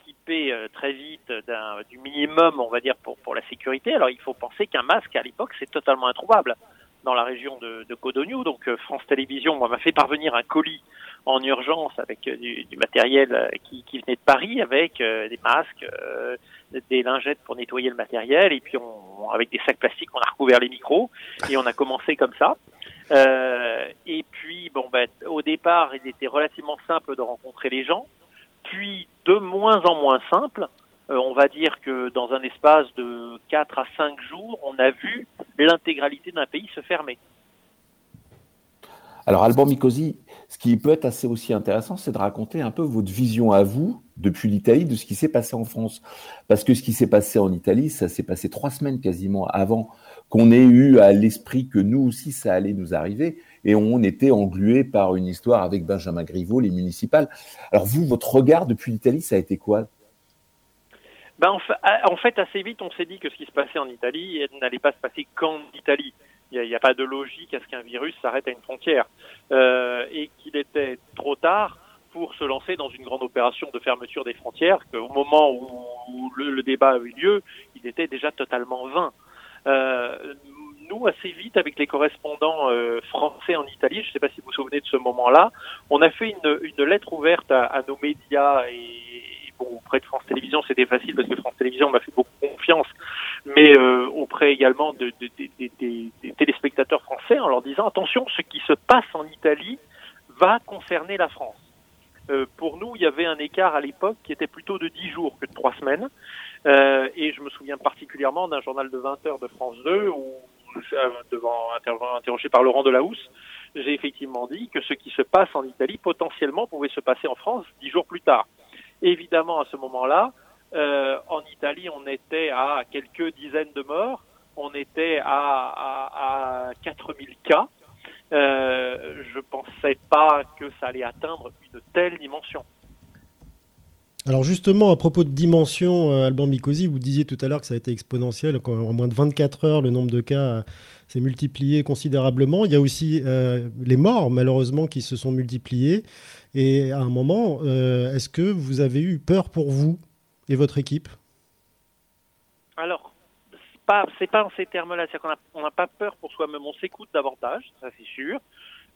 Équipé euh, très vite d'un, du minimum, on va dire, pour, pour la sécurité. Alors, il faut penser qu'un masque, à l'époque, c'est totalement introuvable. dans la région de, de Codogno. Donc France Télévisions m'a fait parvenir un colis en urgence avec du, du matériel qui, qui venait de Paris, avec euh, des masques, euh, des lingettes pour nettoyer le matériel, et puis on, avec des sacs plastiques, on a recouvert les micros et on a commencé comme ça. Euh, et puis bon, ben, au départ, il était relativement simple de rencontrer les gens, puis de moins en moins simple. Euh, on va dire que dans un espace de quatre à cinq jours, on a vu l'intégralité d'un pays se fermer. Alors Alban Micosi, ce qui peut être assez aussi intéressant, c'est de raconter un peu votre vision à vous, depuis l'Italie, de ce qui s'est passé en France. Parce que ce qui s'est passé en Italie, ça s'est passé trois semaines quasiment avant qu'on ait eu à l'esprit que nous aussi, ça allait nous arriver. Et on était englués par une histoire avec Benjamin Griveaux, les municipales. Alors vous, votre regard depuis l'Italie, ça a été quoi ? Ben, en fait, assez vite, on s'est dit que ce qui se passait en Italie n'allait pas se passer qu'en Italie. Il n'y a, a pas de logique à ce qu'un virus s'arrête à une frontière, euh, et qu'il était trop tard pour se lancer dans une grande opération de fermeture des frontières, qu'au moment où, où le, le débat a eu lieu, il était déjà totalement vain. Euh, nous, assez vite, avec les correspondants euh, français en Italie, je ne sais pas si vous vous souvenez de ce moment-là, on a fait une, une lettre ouverte à, à nos médias et auprès de France Télévisions, c'était facile parce que France Télévisions m'a fait beaucoup confiance, mais euh, auprès également de, de, de, de, de, des téléspectateurs français, en leur disant « Attention, ce qui se passe en Italie va concerner la France ». Euh, pour nous, il y avait un écart à l'époque qui était plutôt de dix jours que de trois semaines, euh, et je me souviens particulièrement d'un journal de vingt heures de France deux, où, euh, devant, interrogé par Laurent Delahousse, j'ai effectivement dit que ce qui se passe en Italie potentiellement pouvait se passer en France dix jours plus tard. Évidemment, à ce moment-là, euh, en Italie, on était à quelques dizaines de morts, on était à, à, à quatre mille cas. Euh, je ne pensais pas que ça allait atteindre une telle dimension. Alors justement, à propos de dimension, Alban Micosi, vous disiez tout à l'heure que ça a été exponentiel, qu'en moins de vingt-quatre heures, le nombre de cas s'est multiplié considérablement. Il y a aussi euh, les morts, malheureusement, qui se sont multipliées. Et à un moment, euh, est-ce que vous avez eu peur pour vous et votre équipe ? Alors, c'est pas, c'est pas en ces termes-là. C'est-à-dire qu'on a, on n'a pas peur pour soi-même. On s'écoute davantage, ça c'est sûr.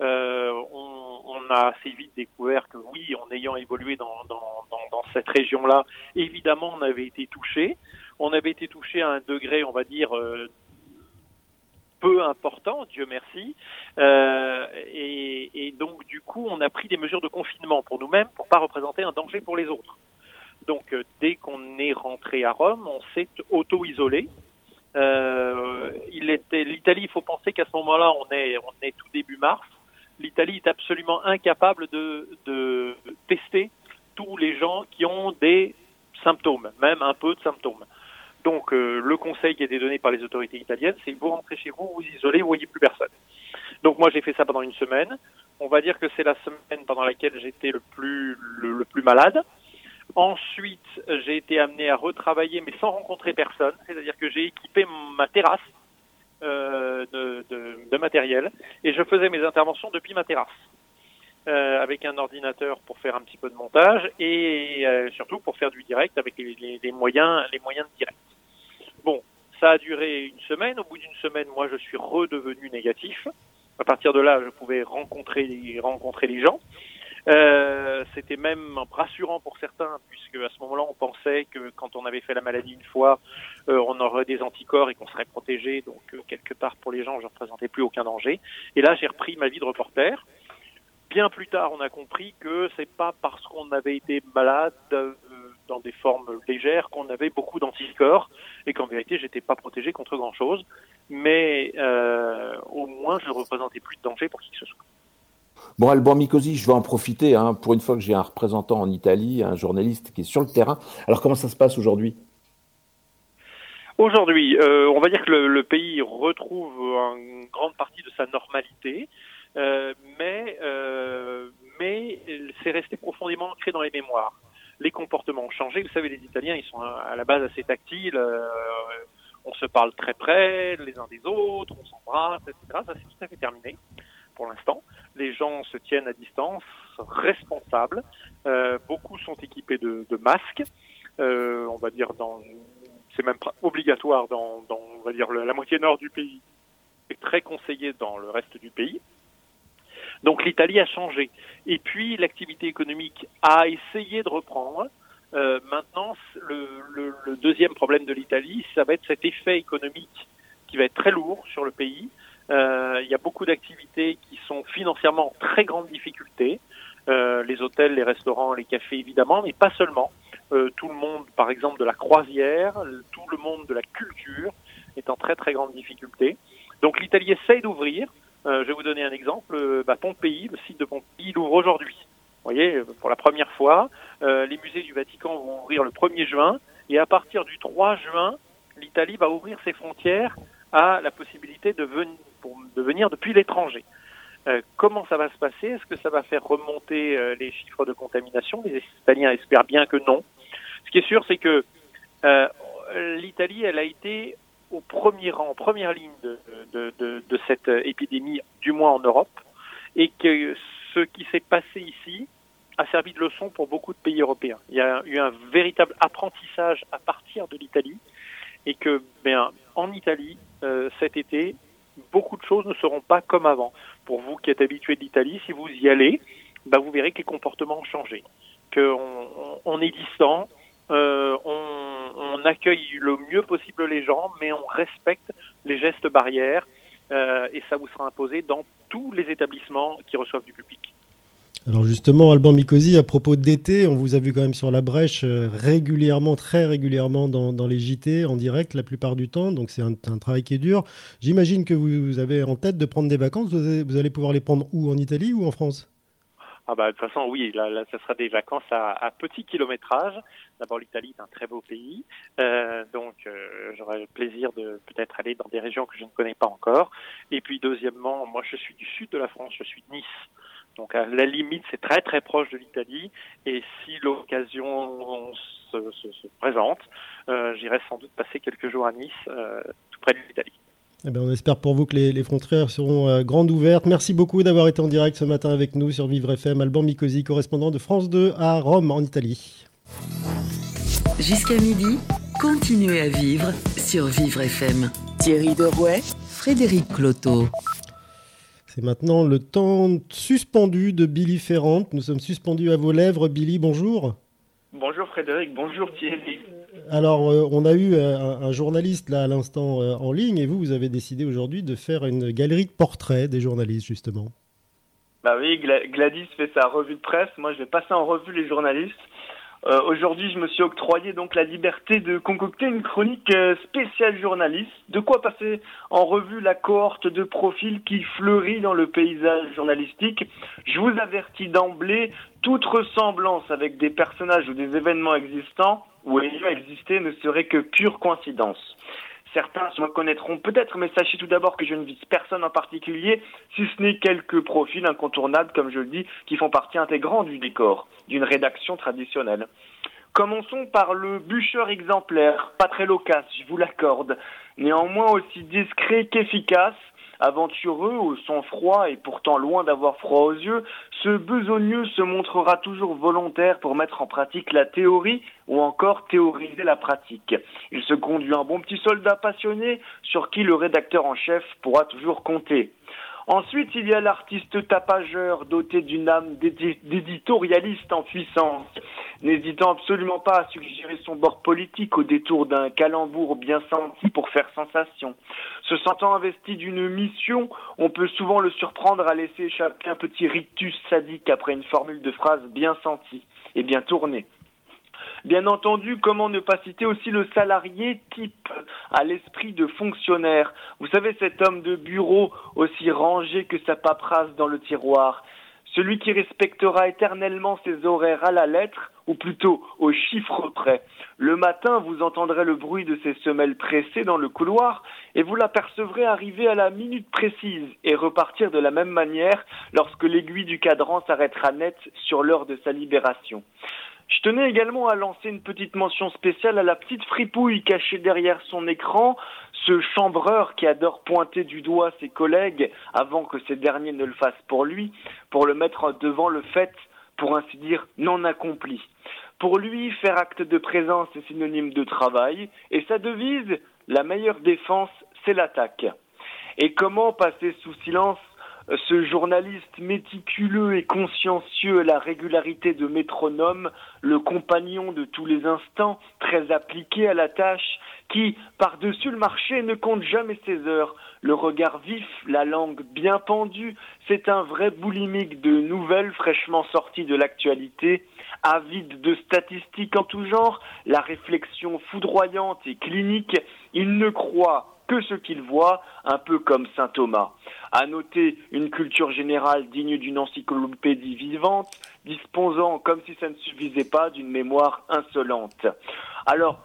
Euh, on, on a assez vite découvert que oui, en ayant évolué dans, dans, dans, dans cette région-là, évidemment, on avait été touché. On avait été touché à un degré, on va dire, euh, peu important, Dieu merci, euh, et, et donc du coup on a pris des mesures de confinement pour nous-mêmes pour pas représenter un danger pour les autres. Donc euh, dès qu'on est rentré à Rome, on s'est auto-isolé. Euh, il était l'Italie, il faut penser qu'à ce moment-là, on est on est tout début mars. L'Italie est absolument incapable de de tester tous les gens qui ont des symptômes, même un peu de symptômes. Donc euh, le conseil qui a été donné par les autorités italiennes, c'est vous rentrez chez vous, vous isolez, vous voyez plus personne. Donc moi j'ai fait ça pendant une semaine. On va dire que c'est la semaine pendant laquelle j'étais le plus le, le plus malade. Ensuite j'ai été amené à retravailler, mais sans rencontrer personne. C'est-à-dire que j'ai équipé ma terrasse euh, de, de, de matériel et je faisais mes interventions depuis ma terrasse. Euh, avec un ordinateur pour faire un petit peu de montage et euh, surtout pour faire du direct avec les, les, les moyens les moyens de direct. Bon, ça a duré une semaine. Au bout d'une semaine, moi, je suis redevenu négatif. À partir de là, je pouvais rencontrer rencontrer les gens. Euh, c'était même rassurant pour certains, puisque à ce moment-là, on pensait que quand on avait fait la maladie une fois, euh, on aurait des anticorps et qu'on serait protégé. Donc, euh, quelque part, pour les gens, je ne représentais plus aucun danger. Et là, j'ai repris ma vie de reporter. Bien plus tard, on a compris que c'est pas parce qu'on avait été malade euh, dans des formes légères qu'on avait beaucoup d'anticorps et qu'en vérité, j'étais pas protégé contre grand-chose. Mais euh, au moins, je ne représentais plus de danger pour qui que ce soit. Bon, Alban Micosi, je vais en profiter. Hein, pour une fois que j'ai un représentant en Italie, un journaliste qui est sur le terrain. Alors, comment ça se passe aujourd'hui ? Aujourd'hui, euh, on va dire que le, le pays retrouve une grande partie de sa normalité. Euh, mais, euh, mais c'est resté profondément ancré dans les mémoires. Les comportements ont changé. Vous savez, les Italiens, ils sont à la base assez tactiles. Euh, on se parle très près les uns des autres, on s'embrasse, et cetera. Ça, c'est tout à fait terminé pour l'instant. Les gens se tiennent à distance, responsables. Euh, beaucoup sont équipés de, de masques. Euh, on va dire dans, c'est même obligatoire dans, dans, on va dire la moitié nord du pays. est très conseillé dans le reste du pays. Donc l'Italie a changé. Et puis l'activité économique a essayé de reprendre. Euh, maintenant, le, le, le deuxième problème de l'Italie, ça va être cet effet économique qui va être très lourd sur le pays. Euh, il y a beaucoup d'activités qui sont financièrement en très grande difficulté. Euh, les hôtels, les restaurants, les cafés évidemment, mais pas seulement. Euh, tout le monde, par exemple, de la croisière, tout le monde de la culture est en très très grande difficulté. Donc l'Italie essaye d'ouvrir. Euh, je vais vous donner un exemple. Bah, Pompéi, le site de Pompéi, il ouvre aujourd'hui. Vous voyez, pour la première fois, euh, les musées du Vatican vont ouvrir le premier juin. Et à partir du trois juin, l'Italie va ouvrir ses frontières à la possibilité de, ven- pour, de venir depuis l'étranger. Euh, comment ça va se passer? Est-ce que ça va faire remonter euh, les chiffres de contamination? Les Italiens espèrent bien que non. Ce qui est sûr, c'est que euh, l'Italie, elle a été au premier rang, en première ligne de, de, de, de cette épidémie, du moins en Europe, et que ce qui s'est passé ici a servi de leçon pour beaucoup de pays européens. Il y a eu un véritable apprentissage à partir de l'Italie, et que bien, en Italie, euh, cet été, beaucoup de choses ne seront pas comme avant. Pour vous qui êtes habitués de l'Italie, si vous y allez, bah vous verrez que les comportements ont changé, qu'on on est distant, euh, on, on accueille le mieux possible les gens, mais on respecte les gestes barrières, euh, et ça vous sera imposé dans tous les établissements qui reçoivent du public. Alors justement, Alban Micosi, à propos d'été, on vous a vu quand même sur la brèche euh, régulièrement, très régulièrement dans, dans les J T, en direct la plupart du temps, donc c'est un, un travail qui est dur. J'imagine que vous, vous avez en tête de prendre des vacances, vous allez, vous allez pouvoir les prendre où, en Italie ou en France ? Ah bah, de toute façon, oui, là, là, ça sera des vacances à, à petit kilométrage. D'abord, l'Italie est un très beau pays, euh, donc euh, j'aurai le plaisir de peut-être aller dans des régions que je ne connais pas encore. Et puis deuxièmement, moi je suis du sud de la France, je suis de Nice. Donc à la limite, c'est très très proche de l'Italie, et si l'occasion se, se, se présente, euh, j'irai sans doute passer quelques jours à Nice, euh, tout près de l'Italie. Eh bien, on espère pour vous que les, les frontières seront euh, grandes ouvertes. Merci beaucoup d'avoir été en direct ce matin avec nous sur Vivre F M. Alban Micosi, correspondant de France deux à Rome, en Italie. Jusqu'à midi, continuez à vivre sur Vivre F M. Thierry Derouet, Frédéric Cloteau. C'est maintenant le temps suspendu de Billy Ferrante. Nous sommes suspendus à vos lèvres. Billy, bonjour. Bonjour Frédéric, bonjour Thierry. Alors, euh, on a eu euh, un journaliste là à l'instant euh, en ligne, et vous, vous avez décidé aujourd'hui de faire une galerie de portraits des journalistes, justement. Bah oui, Gla- Gladys fait sa revue de presse. Moi, je vais passer en revue les journalistes. Euh, aujourd'hui, je me suis octroyé donc la liberté de concocter une chronique euh, spéciale journaliste. De quoi passer en revue la cohorte de profils qui fleurit dans le paysage journalistique. Je vous avertis d'emblée, toute ressemblance avec des personnages ou des événements existants ou ayant existé ne serait que pure coïncidence. Certains se reconnaîtront peut-être, mais sachez tout d'abord que je ne vise personne en particulier, si ce n'est quelques profils incontournables, comme je le dis, qui font partie intégrante du décor, d'une rédaction traditionnelle. Commençons par le bûcheur exemplaire, pas très loquace, je vous l'accorde, néanmoins aussi discret qu'efficace, aventureux, au sang-froid et pourtant loin d'avoir froid aux yeux, ce besogneux se montrera toujours volontaire pour mettre en pratique la théorie ou encore théoriser la pratique. Il se conduit un bon petit soldat passionné sur qui le rédacteur en chef pourra toujours compter. Ensuite, il y a l'artiste tapageur doté d'une âme d'éd- d'éditorialiste en puissance, n'hésitant absolument pas à suggérer son bord politique au détour d'un calembour bien senti pour faire sensation. Se sentant investi d'une mission, on peut souvent le surprendre à laisser échapper un petit rictus sadique après une formule de phrase bien sentie et bien tournée. Bien entendu, comment ne pas citer aussi le salarié type à l'esprit de fonctionnaire. Vous savez, cet homme de bureau aussi rangé que sa paperasse dans le tiroir. Celui qui respectera éternellement ses horaires à la lettre, ou plutôt au chiffre près. Le matin, vous entendrez le bruit de ses semelles pressées dans le couloir et vous l'apercevrez arriver à la minute précise et repartir de la même manière lorsque l'aiguille du cadran s'arrêtera net sur l'heure de sa libération. Je tenais également à lancer une petite mention spéciale à la petite fripouille cachée derrière son écran, ce chambreur qui adore pointer du doigt ses collègues avant que ces derniers ne le fassent pour lui, pour le mettre devant le fait, pour ainsi dire, non accompli. Pour lui, faire acte de présence est synonyme de travail, et sa devise, la meilleure défense, c'est l'attaque. Et comment passer sous silence ce journaliste méticuleux et consciencieux à la régularité de métronome, le compagnon de tous les instants, très appliqué à la tâche, qui, par-dessus le marché, ne compte jamais ses heures. Le regard vif, la langue bien pendue, c'est un vrai boulimique de nouvelles fraîchement sorties de l'actualité, avide de statistiques en tout genre, la réflexion foudroyante et clinique, il ne croit que ce qu'il voit, un peu comme saint Thomas. À noter une culture générale digne d'une encyclopédie vivante, disposant, comme si ça ne suffisait pas, d'une mémoire insolente. Alors,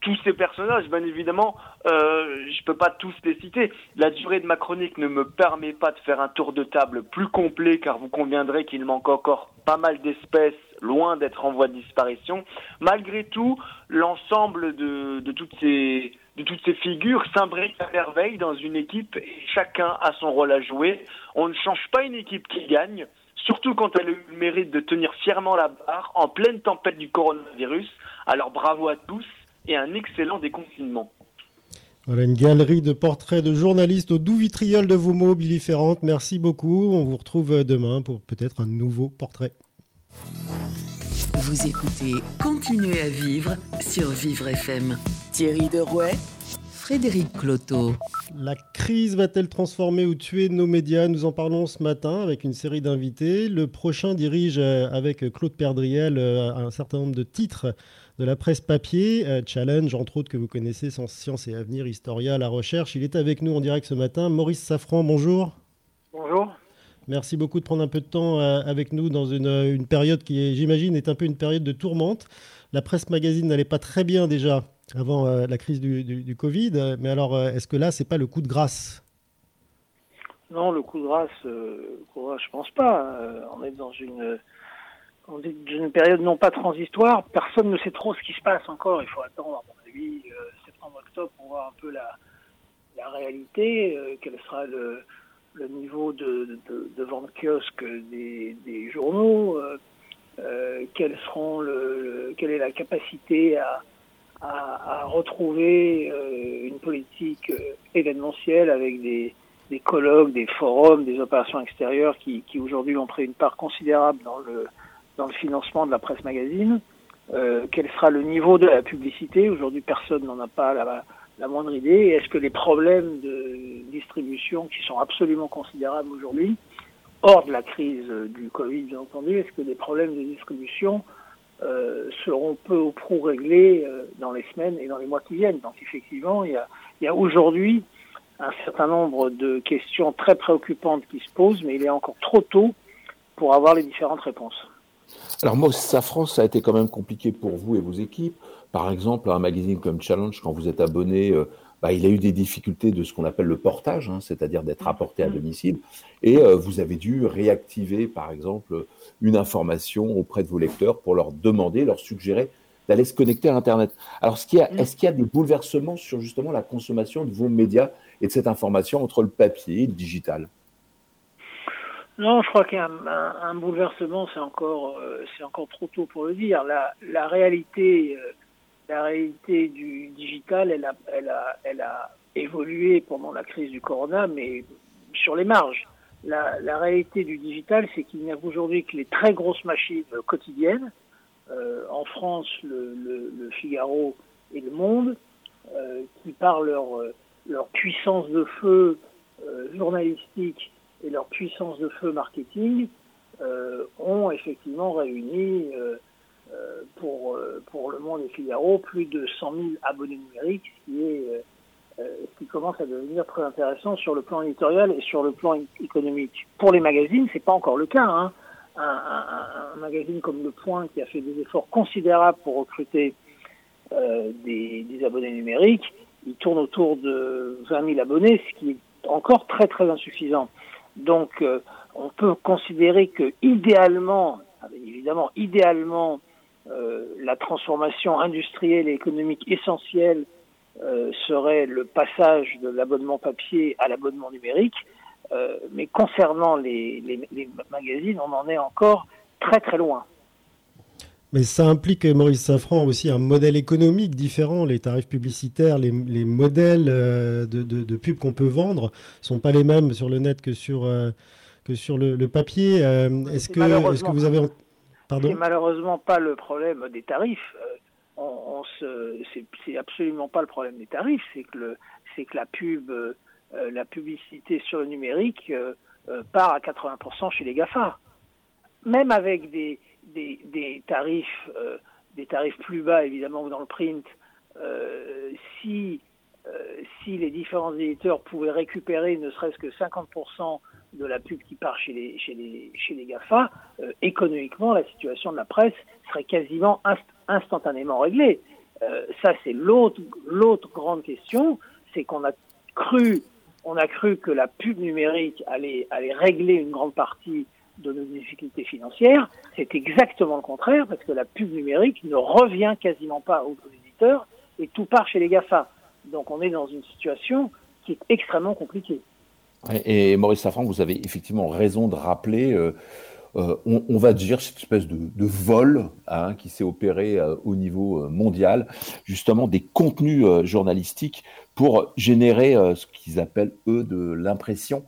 tous ces personnages, bien évidemment, euh, je peux pas tous les citer. La durée de ma chronique ne me permet pas de faire un tour de table plus complet, car vous conviendrez qu'il manque encore pas mal d'espèces, loin d'être en voie de disparition. Malgré tout, l'ensemble de, de toutes ces... de toutes ces figures s'imbriquent à merveille dans une équipe et chacun a son rôle à jouer. On ne change pas une équipe qui gagne, surtout quand elle a eu le mérite de tenir fièrement la barre en pleine tempête du coronavirus. Alors bravo à tous et un excellent déconfinement. Voilà une galerie de portraits de journalistes au doux vitriol de vos mots biliférantes. Merci beaucoup. On vous retrouve demain pour peut-être un nouveau portrait. Vous écoutez Continuez à vivre sur Vivre F M. Thierry Derouet, Frédéric Cloteau. La crise va-t-elle transformer ou tuer nos médias ? Nous en parlons ce matin avec une série d'invités. Le prochain dirige avec Claude Perdriel un certain nombre de titres de la presse papier. Challenge, entre autres, que vous connaissez, Science et Avenir, Historia, La Recherche. Il est avec nous en direct ce matin. Maurice Safran, bonjour. Bonjour. Merci beaucoup de prendre un peu de temps avec nous dans une, une période qui, j'imagine, est un peu une période de tourmente. La presse magazine n'allait pas très bien déjà avant euh, la crise du, du, du Covid. Mais alors, euh, est-ce que là, ce n'est pas le coup de grâce ? Non, le coup de grâce, euh, coup de grâce je ne pense pas. Euh, on est dans une, on est une période non pas transitoire. Personne ne sait trop ce qui se passe encore. Il faut attendre, à mon avis, euh, septembre, octobre, pour voir un peu la, la réalité, euh, quel sera le, le niveau de, de, de vente kiosque des, des journaux, euh, euh, quelles seront le, le, quelle est la capacité à... À, à retrouver euh, une politique euh, événementielle avec des, des colloques, des forums, des opérations extérieures qui, qui aujourd'hui ont pris une part considérable dans le, dans le financement de la presse magazine. Euh, quel sera le niveau de la publicité ? Aujourd'hui, personne n'en a pas la, la moindre idée. Et est-ce que les problèmes de distribution qui sont absolument considérables aujourd'hui, hors de la crise du Covid, bien entendu, est-ce que les problèmes de distribution Euh, seront peu ou prou réglés euh, dans les semaines et dans les mois qui viennent. Donc effectivement, il y a, il y a aujourd'hui un certain nombre de questions très préoccupantes qui se posent, mais il est encore trop tôt pour avoir les différentes réponses. Alors Maurice Safran, ça a été quand même compliqué pour vous et vos équipes. Par exemple, un magazine comme Challenge, quand vous êtes abonné, euh, bah, il a eu des difficultés de ce qu'on appelle le portage, hein, c'est-à-dire d'être apporté à domicile. Et euh, vous avez dû réactiver, par exemple, une information auprès de vos lecteurs pour leur demander, leur suggérer d'aller se connecter à Internet. Alors, est-ce qu'il y a, est-ce qu'il y a des bouleversements sur justement la consommation de vos médias et de cette information entre le papier et le digital ? Non, je crois qu'un un, un bouleversement, c'est encore, euh, c'est encore trop tôt pour le dire. La, la réalité, euh, la réalité du digital, elle a, elle a, elle a évolué pendant la crise du corona, mais sur les marges. La, la réalité du digital, c'est qu'il n'y a aujourd'hui que les très grosses machines quotidiennes. Euh, en France, le, le, le Figaro et le Monde, euh, qui par leur, leur puissance de feu euh, journalistique et leur puissance de feu marketing, euh, ont effectivement réuni euh, euh, pour, euh, pour le Monde et Figaro plus de cent mille abonnés numériques, ce qui est... Euh, Euh, qui commence à devenir très intéressant sur le plan éditorial et sur le plan é- économique. Pour les magazines, c'est pas encore le cas. Hein. Un, un, un magazine comme Le Point, qui a fait des efforts considérables pour recruter euh, des, des abonnés numériques, il tourne autour de vingt mille abonnés, ce qui est encore très très insuffisant. Donc, euh, on peut considérer que idéalement, évidemment, idéalement, euh, la transformation industrielle et économique essentielle Euh, serait le passage de l'abonnement papier à l'abonnement numérique. Euh, mais concernant les, les, les magazines, on en est encore très très loin. Mais ça implique, Maurice Safran, aussi un modèle économique différent. Les tarifs publicitaires, les, les modèles de, de, de pub qu'on peut vendre ne sont pas les mêmes sur le net que sur, que sur le, le papier. Est-ce que, est-ce que vous avez... Pardon ? C'est malheureusement pas le problème des tarifs. On, on se, c'est, c'est absolument pas le problème des tarifs. C'est que, le, c'est que la pub, euh, la publicité sur le numérique euh, euh, part à quatre-vingts pour cent chez les GAFA. Même avec des... Des, des tarifs euh, des tarifs plus bas, évidemment, dans le print, euh, si, euh, si les différents éditeurs pouvaient récupérer ne serait-ce que cinquante pour cent de la pub qui part chez les, chez les, chez les GAFA, euh, économiquement, la situation de la presse serait quasiment inst- instantanément réglée. Euh, ça, c'est l'autre, l'autre grande question, c'est qu'on a cru, on a cru que la pub numérique allait, allait régler une grande partie de nos difficultés financières. C'est exactement le contraire, parce que la pub numérique ne revient quasiment pas aux éditeurs et tout part chez les GAFA. Donc on est dans une situation qui est extrêmement compliquée. Et, et Maurice Safran, vous avez effectivement raison de rappeler, euh, euh, on, on va dire, cette espèce de, de vol hein, qui s'est opéré euh, au niveau mondial, justement des contenus euh, journalistiques pour générer euh, ce qu'ils appellent, eux, de l'impression,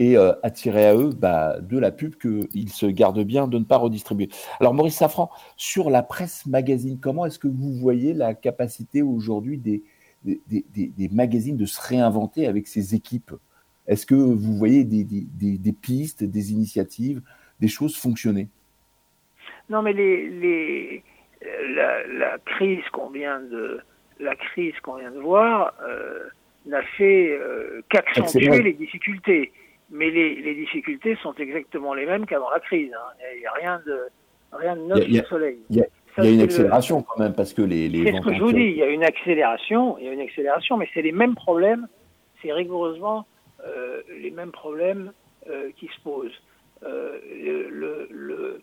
et euh, attirer à eux bah, de la pub qu'ils se gardent bien de ne pas redistribuer. Alors Maurice Safran, sur la presse magazine, comment est-ce que vous voyez la capacité aujourd'hui des, des, des, des magazines de se réinventer avec ces équipes ? Est-ce que vous voyez des, des, des, des pistes, des initiatives, des choses fonctionner ? Non mais les, les, la, la, crise qu'on vient de, la crise qu'on vient de voir euh, n'a fait euh, qu'accentuer les difficultés. Mais les, les difficultés sont exactement les mêmes qu'avant la crise. Hein. Il n'y a rien de, rien de neuf sur le soleil. Il y a, Ça, il y a une accélération le... quand même, parce que les... les c'est ce que je vous dis, il y a une accélération, il y a une accélération, mais c'est les mêmes problèmes, c'est rigoureusement euh, les mêmes problèmes euh, qui se posent. Euh, le, le,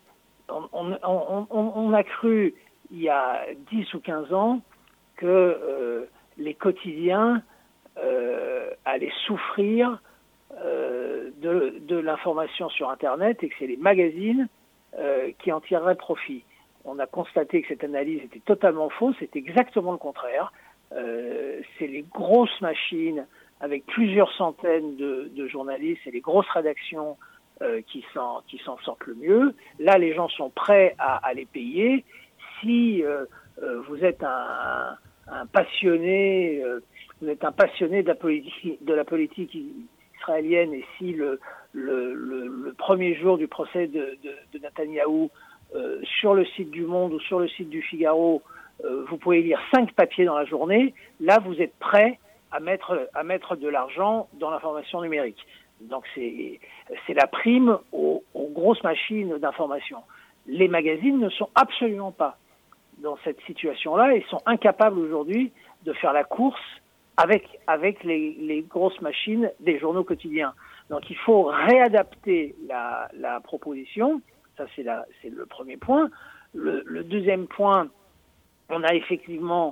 on, on, on, on, on a cru, il y a dix ou quinze ans, que euh, les quotidiens euh, allaient souffrir Euh, de, de l'information sur Internet et que c'est les magazines euh, qui en tireraient profit. On a constaté que cette analyse était totalement fausse, c'est exactement le contraire. Euh, c'est les grosses machines avec plusieurs centaines de, de journalistes et les grosses rédactions euh, qui, s'en, qui s'en sortent le mieux. Là, les gens sont prêts à, à les payer. Si euh, euh, vous êtes un, un passionné, euh, vous êtes un passionné de la politique, de la politique israélienne, et si le, le, le, le premier jour du procès de, de, de Netanyahou, euh, sur le site du Monde ou sur le site du Figaro, euh, vous pouvez lire cinq papiers dans la journée, là vous êtes prêt à mettre, à mettre de l'argent dans l'information numérique. Donc c'est, c'est la prime aux, aux grosses machines d'information. Les magazines ne sont absolument pas dans cette situation-là et sont incapables aujourd'hui de faire la course avec, avec les, les grosses machines des journaux quotidiens. Donc il faut réadapter la, la proposition, ça c'est, la, c'est le premier point. Le, le deuxième point, on a effectivement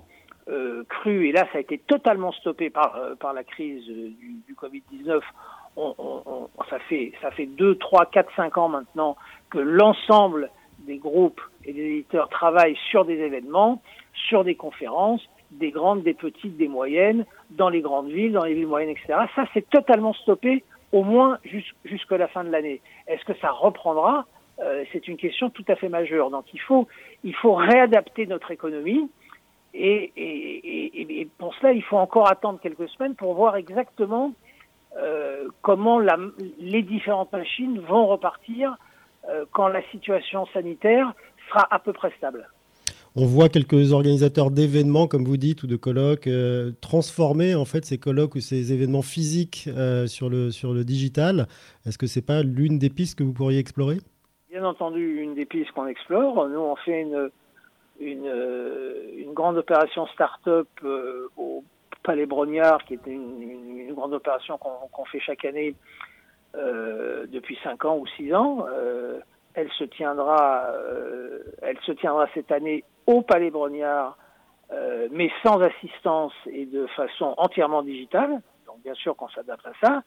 euh, cru, et là ça a été totalement stoppé par, euh, par la crise du, du covid dix-neuf, on, on, on, ça fait, ça fait deux, trois, quatre, cinq ans maintenant que l'ensemble des groupes et des éditeurs travaillent sur des événements, sur des conférences, des grandes, des petites, des moyennes, dans les grandes villes, dans les villes moyennes, et cetera. Ça, c'est totalement stoppé, au moins jus- jusqu'à la fin de l'année. Est-ce que ça reprendra ? euh, C'est une question tout à fait majeure. Donc, il faut, il faut réadapter notre économie. Et, et, et, et pour cela, il faut encore attendre quelques semaines pour voir exactement euh, comment la, les différentes machines vont repartir euh, quand la situation sanitaire sera à peu près stable. On voit quelques organisateurs d'événements, comme vous dites, ou de colloques, euh, transformer en fait ces colloques ou ces événements physiques euh, sur le, sur le digital. Est-ce que ce n'est pas l'une des pistes que vous pourriez explorer ? Bien entendu, une des pistes qu'on explore. Nous, on fait une, une, une grande opération start-up euh, au Palais Brognard, qui est une, une, une grande opération qu'on, qu'on fait chaque année euh, depuis cinq ans ou six ans. Euh, elle, se tiendra, euh, elle se tiendra cette année au Palais Brognard, euh, mais sans assistance et de façon entièrement digitale. Donc bien sûr qu'on s'adapte à ça.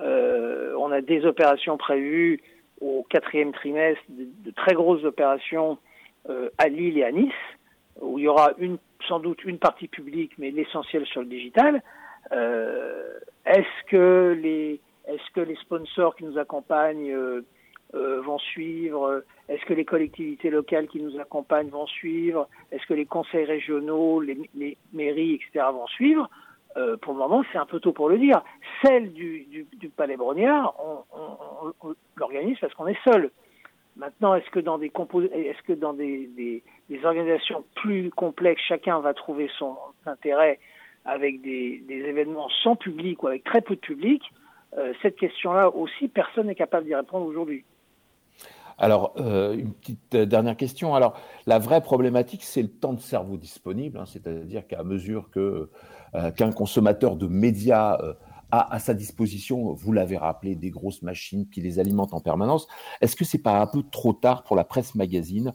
Euh, on a des opérations prévues au quatrième trimestre, de, de très grosses opérations euh, à Lille et à Nice, où il y aura une, sans doute une partie publique, mais l'essentiel sur le digital. Euh, est-ce que les, est-ce que les sponsors qui nous accompagnent euh, euh, vont suivre ? Est-ce que les collectivités locales qui nous accompagnent vont suivre ? Est-ce que les conseils régionaux, les, les mairies, et cetera vont suivre ? Euh, pour le moment, c'est un peu tôt pour le dire. Celle du, du, du Palais Brognard, on, on, on, on l'organise parce qu'on est seul. Maintenant, est-ce que dans des compos- est-ce que dans des, des, des organisations plus complexes, chacun va trouver son intérêt avec des, des événements sans public ou avec très peu de public ? euh, Cette question-là aussi, personne n'est capable d'y répondre aujourd'hui. Alors, euh, une petite dernière question. Alors, la vraie problématique, c'est le temps de cerveau disponible, hein, c'est-à-dire qu'à mesure que, euh, qu'un consommateur de médias euh, a à sa disposition, vous l'avez rappelé, des grosses machines qui les alimentent en permanence, est-ce que c'est pas un peu trop tard pour la presse magazine ?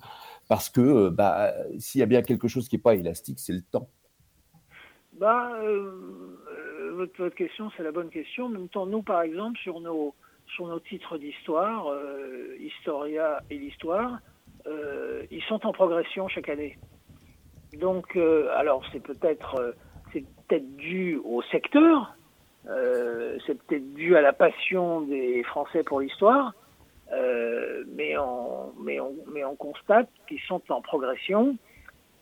Parce que euh, bah, s'il y a bien quelque chose qui n'est pas élastique, c'est le temps. Bah, euh, votre, votre question, c'est la bonne question. En même temps, nous, par exemple, sur nos... sur nos titres d'histoire, euh, Historia et l'Histoire, euh, ils sont en progression chaque année. Donc, euh, alors c'est peut-être, euh, c'est peut-être dû au secteur, euh, c'est peut-être dû à la passion des Français pour l'histoire, euh, mais on, mais on, mais on constate qu'ils sont en progression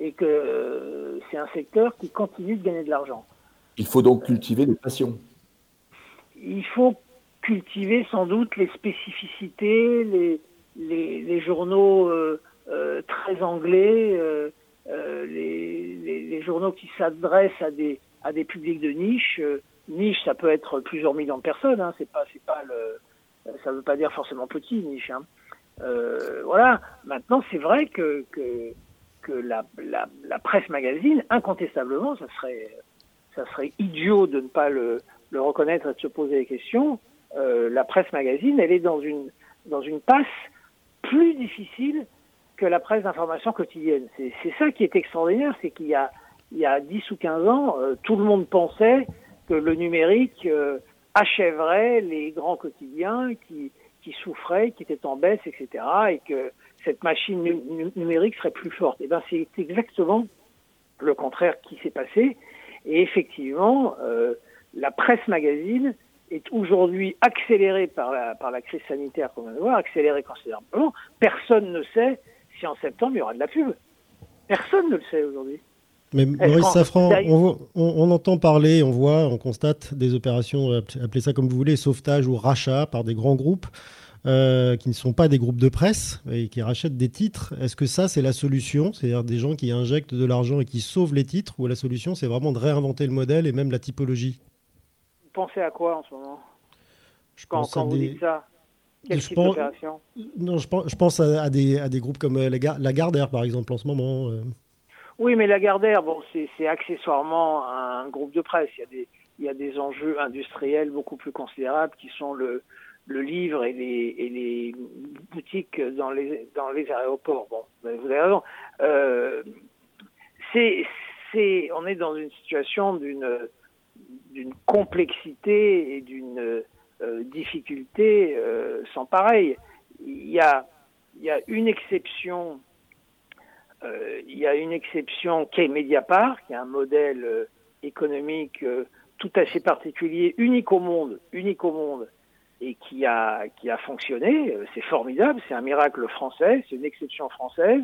et que euh, c'est un secteur qui continue de gagner de l'argent. Il faut donc cultiver les passions. Il faut cultiver sans doute les spécificités, les, les, les journaux euh, euh, très anglais, euh, euh, les, les, les journaux qui s'adressent à des, à des publics de niche. Euh, niche, ça peut être plusieurs millions de personnes, hein, c'est pas, c'est pas le, ça veut pas dire forcément petit, niche. Hein. Euh, voilà, maintenant c'est vrai que, que, que la, la, la presse magazine, incontestablement, ça serait, ça serait idiot de ne pas le, le reconnaître et de se poser les questions. Euh, la presse magazine, elle est dans une dans une passe plus difficile que la presse d'information quotidienne. C'est, c'est ça qui est extraordinaire, c'est qu'il y a il y a dix ou quinze ans, euh, tout le monde pensait que le numérique euh, achèverait les grands quotidiens qui qui souffraient, qui étaient en baisse, et cetera, et que cette machine nu- numérique serait plus forte. Et ben c'est exactement le contraire qui s'est passé. Et effectivement, euh, la presse magazine est aujourd'hui accéléré par la, par la crise sanitaire qu'on vient de voir, accéléré considérablement. Personne ne sait si en septembre il y aura de la pub. Personne ne le sait aujourd'hui. Mais Maurice Safran, on, on, on entend parler, on voit, on constate des opérations, appelez ça comme vous voulez, sauvetage ou rachat par des grands groupes euh, qui ne sont pas des groupes de presse et qui rachètent des titres. Est-ce que ça, c'est la solution ? C'est-à-dire des gens qui injectent de l'argent et qui sauvent les titres, ou la solution, c'est vraiment de réinventer le modèle et même la typologie ? Vous pensez à quoi en ce moment ? Je quand pense quand vous des... dites ça, quel je type pense... d'opération ? Non, je pense, je pense à, à, des, à des groupes comme euh, Lagardère, par exemple, en ce moment. Euh... Oui, mais Lagardère, bon, c'est, c'est accessoirement un groupe de presse. Il y a des, il y a des enjeux industriels beaucoup plus considérables qui sont le, le livre et les, et les boutiques dans les, dans les aéroports. Bon, vous avez raison. Euh, c'est, c'est, on est dans une situation d'une... d'une complexité et d'une euh, difficulté euh, sans pareil. Il y a, il y a une exception, euh, il y a une exception qui est Mediapart, qui a un modèle euh, économique euh, tout assez particulier, unique au monde, unique au monde, et qui a, qui a fonctionné. C'est formidable, c'est un miracle français, c'est une exception française,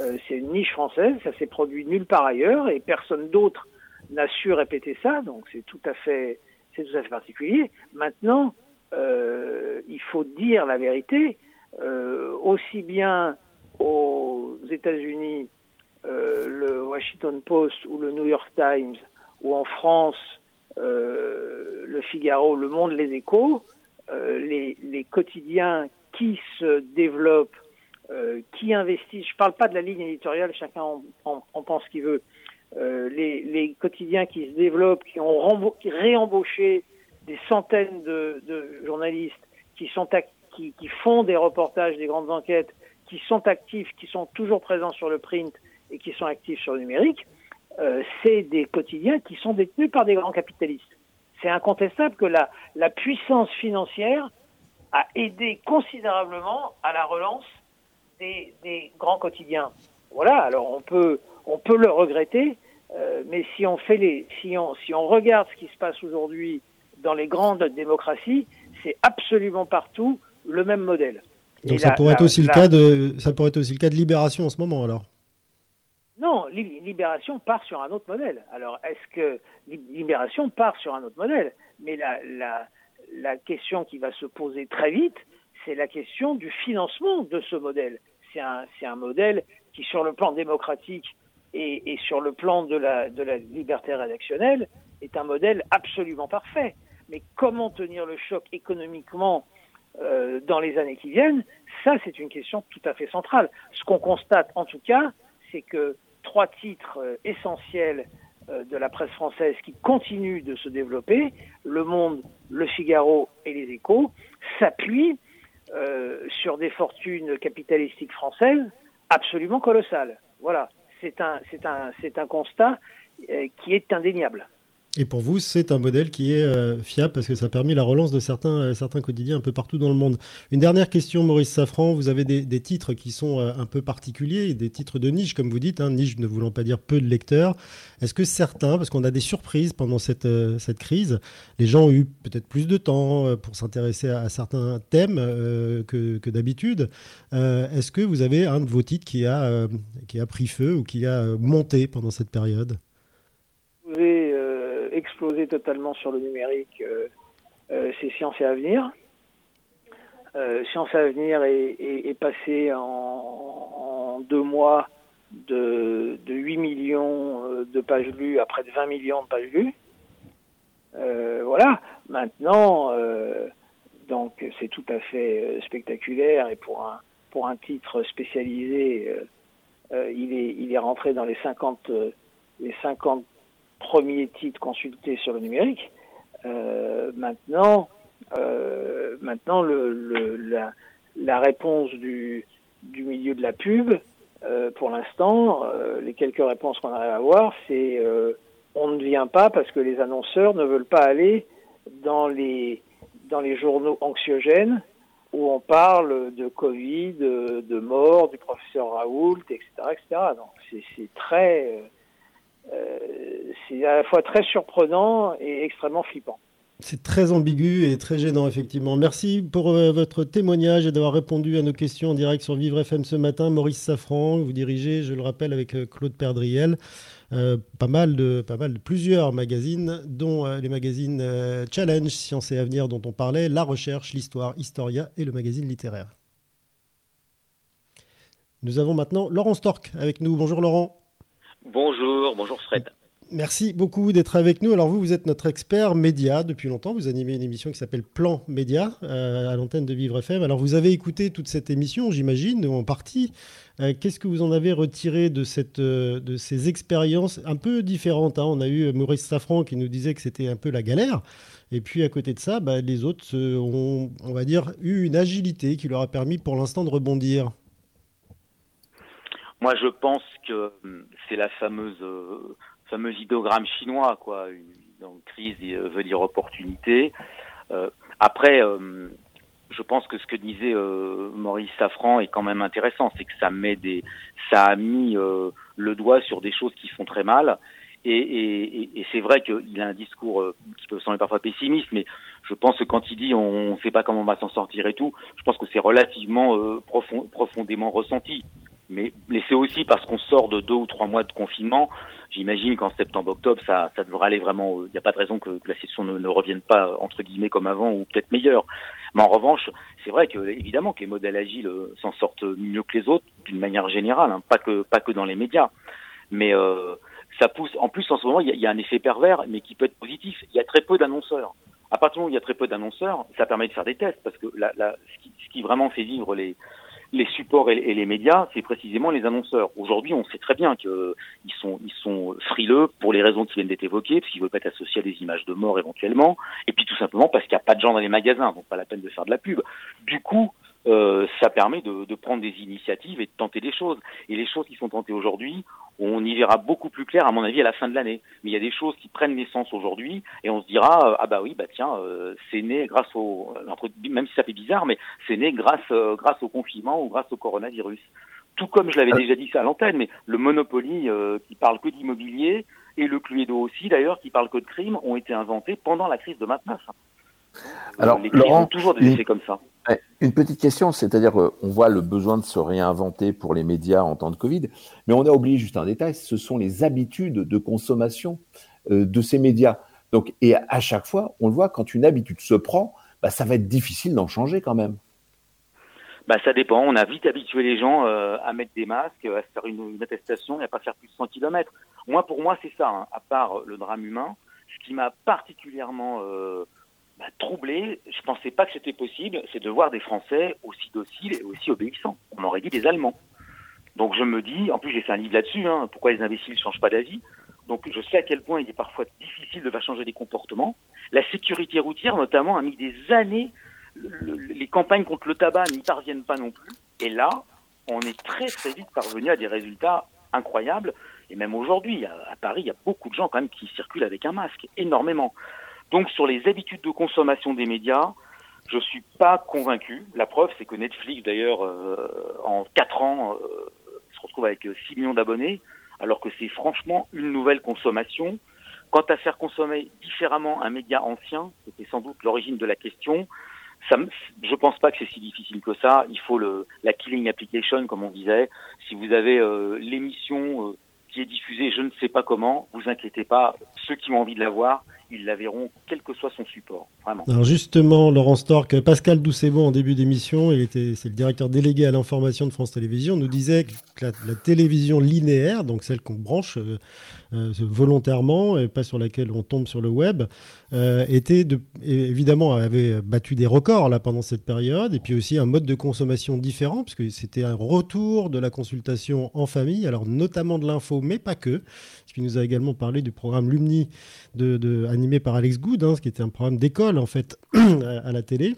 euh, c'est une niche française, ça s'est produit nulle part ailleurs et personne d'autre n'a su répéter ça, donc c'est tout à fait, c'est tout à fait particulier. Maintenant, euh, il faut dire la vérité, euh, aussi bien aux États-Unis, euh, le Washington Post ou le New York Times, ou en France, euh, le Figaro, le Monde, les Échos, euh, les, les quotidiens qui se développent, euh, qui investissent. Je parle pas de la ligne éditoriale, chacun en, en, en pense ce qu'il veut. Euh, les, les quotidiens qui se développent, qui ont rembo- qui réembauché des centaines de, de journalistes, qui sont act- qui, qui font des reportages, des grandes enquêtes, qui sont actifs, qui sont toujours présents sur le print et qui sont actifs sur le numérique, euh, c'est des quotidiens qui sont détenus par des grands capitalistes. C'est incontestable que la, la puissance financière a aidé considérablement à la relance des, des grands quotidiens. Voilà, alors on peut on peut le regretter, euh, mais si on fait les si on si on regarde ce qui se passe aujourd'hui dans les grandes démocraties, c'est absolument partout le même modèle. Donc ça, la, pourrait la, être aussi la... le cas de, ça pourrait être aussi le cas de Libération en ce moment, alors? Non, Libération part sur un autre modèle. Alors, est-ce que Libération part sur un autre modèle? Mais la, la, la question qui va se poser très vite, c'est la question du financement de ce modèle. C'est un, c'est un modèle qui, sur le plan démocratique et, et sur le plan de la, de la liberté rédactionnelle, est un modèle absolument parfait. Mais comment tenir le choc économiquement euh, dans les années qui viennent? Ça, c'est une question tout à fait centrale. Ce qu'on constate, en tout cas, c'est que trois titres essentiels de la presse française qui continuent de se développer, Le Monde, Le Figaro et Les Échos, s'appuient euh, sur des fortunes capitalistiques françaises absolument colossales. Voilà, c'est un, c'est un, c'est un constat euh, qui est indéniable. Et pour vous, c'est un modèle qui est euh, fiable parce que ça a permis la relance de certains, euh, certains quotidiens un peu partout dans le monde. Une dernière question, Maurice Safran. Vous avez des, des titres qui sont euh, un peu particuliers, des titres de niche, comme vous dites, hein, niche ne voulant pas dire peu de lecteurs. Est-ce que certains, parce qu'on a des surprises pendant cette, euh, cette crise, les gens ont eu peut-être plus de temps pour s'intéresser à, à certains thèmes euh, que, que d'habitude. Euh, est-ce que vous avez un de vos titres qui a, euh, qui a pris feu ou qui a monté pendant cette période? Oui, euh... explosé totalement sur le numérique, euh, euh, c'est Science et Avenir. Euh, Science et Avenir est, est, est passé en, en deux mois de, de huit millions de pages lues à près de vingt millions de pages lues. Euh, voilà. Maintenant, euh, donc c'est tout à fait spectaculaire et pour un pour un titre spécialisé, euh, euh, il est il est rentré dans les cinquante les cinquante premier titre consulté sur le numérique. Euh, maintenant, euh, maintenant le, le, la, la réponse du, du milieu de la pub, euh, pour l'instant, euh, les quelques réponses qu'on arrive à avoir, c'est euh, on ne vient pas parce que les annonceurs ne veulent pas aller dans les, dans les journaux anxiogènes où on parle de Covid, de, de mort, du professeur Raoult, et cetera, et cetera. Donc c'est, c'est très... Euh, Euh, c'est à la fois très surprenant et extrêmement flippant. C'est très ambigu et très gênant, effectivement. Merci pour euh, votre témoignage et d'avoir répondu à nos questions en direct sur Vivre F M ce matin. Maurice Safran, vous dirigez, je le rappelle, avec euh, Claude Perdriel, euh, pas mal de, pas mal de plusieurs magazines, dont euh, les magazines euh, Challenge, Science et Avenir dont on parlait, La Recherche, L'Histoire, Historia et le magazine littéraire. Nous avons maintenant Laurent Storck avec nous. Bonjour Laurent. Bonjour, bonjour Fred. Merci beaucoup d'être avec nous. Alors vous, vous êtes notre expert média depuis longtemps. Vous animez une émission qui s'appelle Plan Média euh, à l'antenne de Vivre F M. Alors vous avez écouté toute cette émission, j'imagine, en partie. Euh, qu'est-ce que vous en avez retiré de, cette, euh, de ces expériences un peu différentes, hein ? On a eu Maurice Safran qui nous disait que c'était un peu la galère. Et puis à côté de ça, bah, les autres euh, ont, on va dire, eu une agilité qui leur a permis pour l'instant de rebondir. Moi, je pense que c'est la fameuse euh, fameuse idéogramme chinois, quoi. Une, donc, crise veut dire opportunité. Euh, après, euh, je pense que ce que disait euh, Maurice Safran est quand même intéressant, c'est que ça met des, ça a mis euh, le doigt sur des choses qui font très mal. Et, et, et c'est vrai qu'il a un discours euh, qui peut sembler parfois pessimiste, mais je pense que quand il dit on ne sait pas comment on va s'en sortir et tout, je pense que c'est relativement euh, profond, profondément ressenti. Mais, mais c'est aussi parce qu'on sort de deux ou trois mois de confinement. J'imagine qu'en septembre-octobre, ça, ça devrait aller vraiment. Il n'y a pas de raison que, que la session ne, ne revienne pas, entre guillemets, comme avant ou peut-être meilleure. Mais en revanche, c'est vrai que, évidemment, que les modèles agiles s'en sortent mieux que les autres, d'une manière générale, hein, pas que, pas que dans les médias. Mais euh, ça pousse. En plus, en ce moment, il y a, y a un effet pervers, mais qui peut être positif. Il y a très peu d'annonceurs. À partir du moment où il y a très peu d'annonceurs, ça permet de faire des tests, parce que la, la, ce, qui, ce qui vraiment fait vivre les... les supports et les médias, c'est précisément les annonceurs. Aujourd'hui, on sait très bien qu'ils sont, ils sont frileux pour les raisons qui viennent d'être évoquées, parce qu'ils ne veulent pas être associés à des images de mort éventuellement, et puis tout simplement parce qu'il n'y a pas de gens dans les magasins, donc pas la peine de faire de la pub. Du coup, euh, ça permet de, de prendre des initiatives et de tenter des choses. Et les choses qui sont tentées aujourd'hui, on y verra beaucoup plus clair, à mon avis, à la fin de l'année. Mais il y a des choses qui prennent naissance aujourd'hui, et on se dira euh, ah bah oui, bah tiens, euh, c'est né grâce au, même si ça fait bizarre, mais c'est né grâce euh, grâce au confinement ou grâce au coronavirus. tout comme je l'avais déjà dit ça à l'antenne, mais le Monopoly euh, qui parle que d'immobilier et le Cluedo aussi d'ailleurs qui parle que de crime ont été inventés pendant la crise de vingt-neuf. Alors, les Laurent, ont toujours des effets comme ça. Une petite question, c'est-à-dire on voit le besoin de se réinventer pour les médias en temps de Covid, mais on a oublié juste un détail, ce sont les habitudes de consommation euh, de ces médias. Donc, et à chaque fois, on le voit, quand une habitude se prend, bah, ça va être difficile d'en changer quand même. Bah, ça dépend. On a vite habitué les gens euh, à mettre des masques, à se faire une, une attestation et à pas faire plus de cent kilomètres. Moi, pour moi, c'est ça, hein. À part le drame humain, ce qui m'a particulièrement euh, bah, troublé, je pensais pas que c'était possible, c'est de voir des Français aussi dociles et aussi obéissants. On aurait dit des Allemands. Donc je me dis, en plus j'ai fait un livre là-dessus, hein, pourquoi les imbéciles changent pas d'avis. Donc je sais à quel point il est parfois difficile de faire changer des comportements. La sécurité routière, notamment, a mis des années. Le, les campagnes contre le tabac n'y parviennent pas non plus. Et là, on est très très vite parvenu à des résultats incroyables. Et même aujourd'hui, à, à Paris, il y a beaucoup de gens quand même qui circulent avec un masque, énormément. Donc sur les habitudes de consommation des médias, je suis pas convaincu. La preuve, c'est que Netflix, d'ailleurs, euh, en quatre ans, euh, se retrouve avec six millions d'abonnés, alors que c'est franchement une nouvelle consommation. Quant à faire consommer différemment un média ancien, c'était sans doute l'origine de la question. Ça, je pense pas que c'est si difficile que ça. Il faut le, la killing application, comme on disait. Si vous avez euh, l'émission euh, qui est diffusée, je ne sais pas comment, vous inquiétez pas. Ceux qui ont envie de la voir, ils la verront, quel que soit son support. Vraiment. Alors justement, Laurent Storck, Pascal Doucet-Bon, en début d'émission, il était, c'est le directeur délégué à l'information de France Télévisions, nous disait que la, la télévision linéaire, donc celle qu'on branche euh, euh, volontairement et pas sur laquelle on tombe sur le web, euh, était de, évidemment avait battu des records là pendant cette période, et puis aussi un mode de consommation différent, parce que c'était un retour de la consultation en famille, alors notamment de l'info, mais pas que. Qui nous a également parlé du programme Lumni de, de, animé par Alex Good, hein, ce qui était un programme d'école en fait à la télé.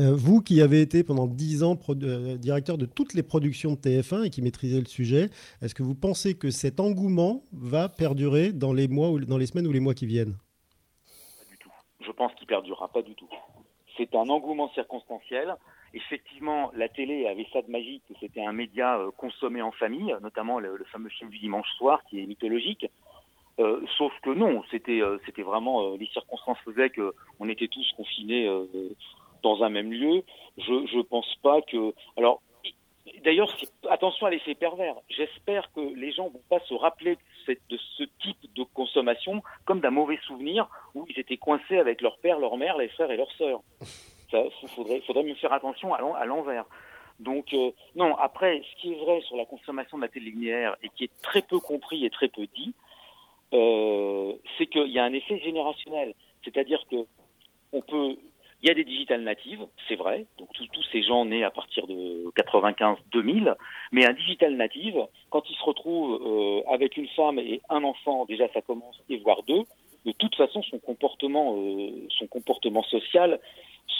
Euh, vous qui avez été pendant dix ans pro- euh, directeur de toutes les productions de T F un et qui maîtrisez le sujet, est-ce que vous pensez que cet engouement va perdurer dans les mois ou dans les semaines ou les mois qui viennent ? Pas du tout. Je pense qu'il perdurera pas du tout. C'est un engouement circonstanciel. Effectivement, la télé avait ça de magique, c'était un média euh, consommé en famille, notamment le, le fameux film du dimanche soir qui est mythologique. Euh, sauf que non, c'était, euh, c'était vraiment euh, les circonstances faisaient qu'on était tous confinés euh, dans un même lieu. Je, je pense pas que. Alors, d'ailleurs, attention à l'effet pervers. J'espère que les gens vont pas se rappeler de, cette, de ce type de consommation comme d'un mauvais souvenir où ils étaient coincés avec leur père, leur mère, les frères et leurs sœurs. Il faudrait, faudrait mieux faire attention à, l'en, à l'envers. Donc, euh, non, après, ce qui est vrai sur la consommation de la télé linéaire et qui est très peu compris et très peu dit, euh, c'est qu'il y a un effet générationnel. C'est-à-dire que on peut, il y a des digital natives, c'est vrai, donc tous ces gens nés à partir de quatre-vingt-quinze deux mille, mais un digital native, quand il se retrouve euh, avec une femme et un enfant, déjà ça commence, et voire deux, de toute façon, son comportement, euh, son comportement social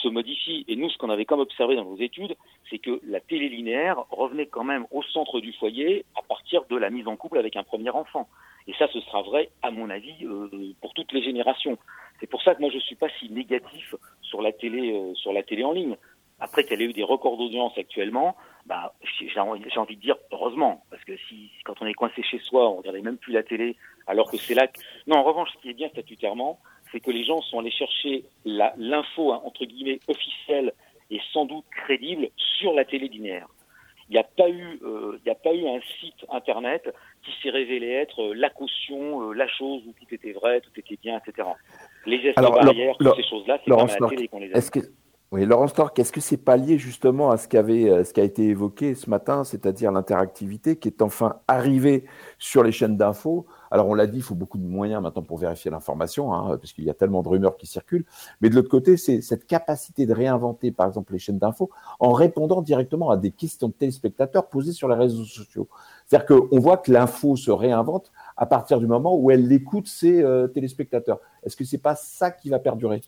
se modifie. Et nous, ce qu'on avait comme observé dans nos études, c'est que la télé linéaire revenait quand même au centre du foyer à partir de la mise en couple avec un premier enfant. Et ça, ce sera vrai, à mon avis, euh, pour toutes les générations. C'est pour ça que moi, je ne suis pas si négatif sur la télé, euh, sur la télé en ligne. Après qu'elle ait eu des records d'audience actuellement, bah, j'ai envie, j'ai envie de dire heureusement, parce que si quand on est coincé chez soi, on ne regardait même plus la télé, alors que c'est là... Que... Non, en revanche, ce qui est bien statutairement, c'est que les gens sont allés chercher la, l'info, hein, entre guillemets, officielle et sans doute crédible sur la télé linéaire. Il n'y a pas eu, euh, il n'y a pas eu un site internet qui s'est révélé être euh, la caution, euh, la chose où tout était vrai, tout était bien, et cetera. Les gestes alors, barrières, le, toutes le, ces choses-là, c'est Laurent quand même à la télé qu'on les a. Est-ce que... Oui, Laurent Storck, est-ce que c'est pas lié justement à ce qu'avait, ce qui a été évoqué ce matin, c'est-à-dire l'interactivité qui est enfin arrivée sur les chaînes d'infos? Alors on l'a dit, il faut beaucoup de moyens maintenant pour vérifier l'information, hein, parce qu'il y a tellement de rumeurs qui circulent. Mais de l'autre côté, c'est cette capacité de réinventer, par exemple, les chaînes d'infos en répondant directement à des questions de téléspectateurs posées sur les réseaux sociaux. C'est-à-dire qu'on voit que l'info se réinvente à partir du moment où elle écoute ses euh, téléspectateurs. Est-ce que c'est pas ça qui va perdurer ?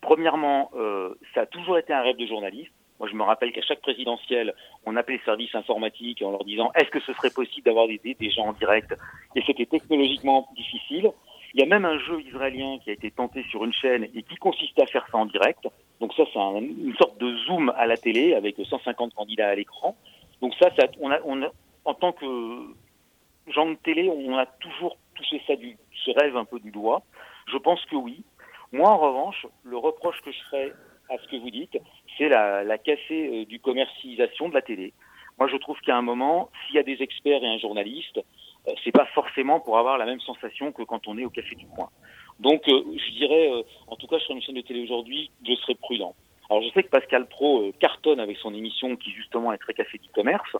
Premièrement, euh, ça a toujours été un rêve de journaliste. Moi, je me rappelle qu'à chaque présidentielle, on appelait les services informatiques en leur disant « Est-ce que ce serait possible d'avoir des, des gens en direct ?» Et c'était technologiquement difficile. Il y a même un jeu israélien qui a été tenté sur une chaîne et qui consistait à faire ça en direct. Donc ça, c'est un, une sorte de zoom à la télé avec cent cinquante candidats à l'écran. Donc ça, ça on, a, on a, en tant que gens de télé, on a toujours touché ça du, ce rêve un peu du doigt. Je pense que oui. Moi, en revanche, le reproche que je ferais à ce que vous dites, c'est la, la cassée du commercialisation de la télé. Moi, je trouve qu'à un moment, s'il y a des experts et un journaliste, euh, c'est pas forcément pour avoir la même sensation que quand on est au café du coin. Donc, euh, je dirais, euh, en tout cas, sur une chaîne de télé aujourd'hui, je serais prudent. Alors, je sais que Pascal Praud euh, cartonne avec son émission qui, justement, est très café du commerce.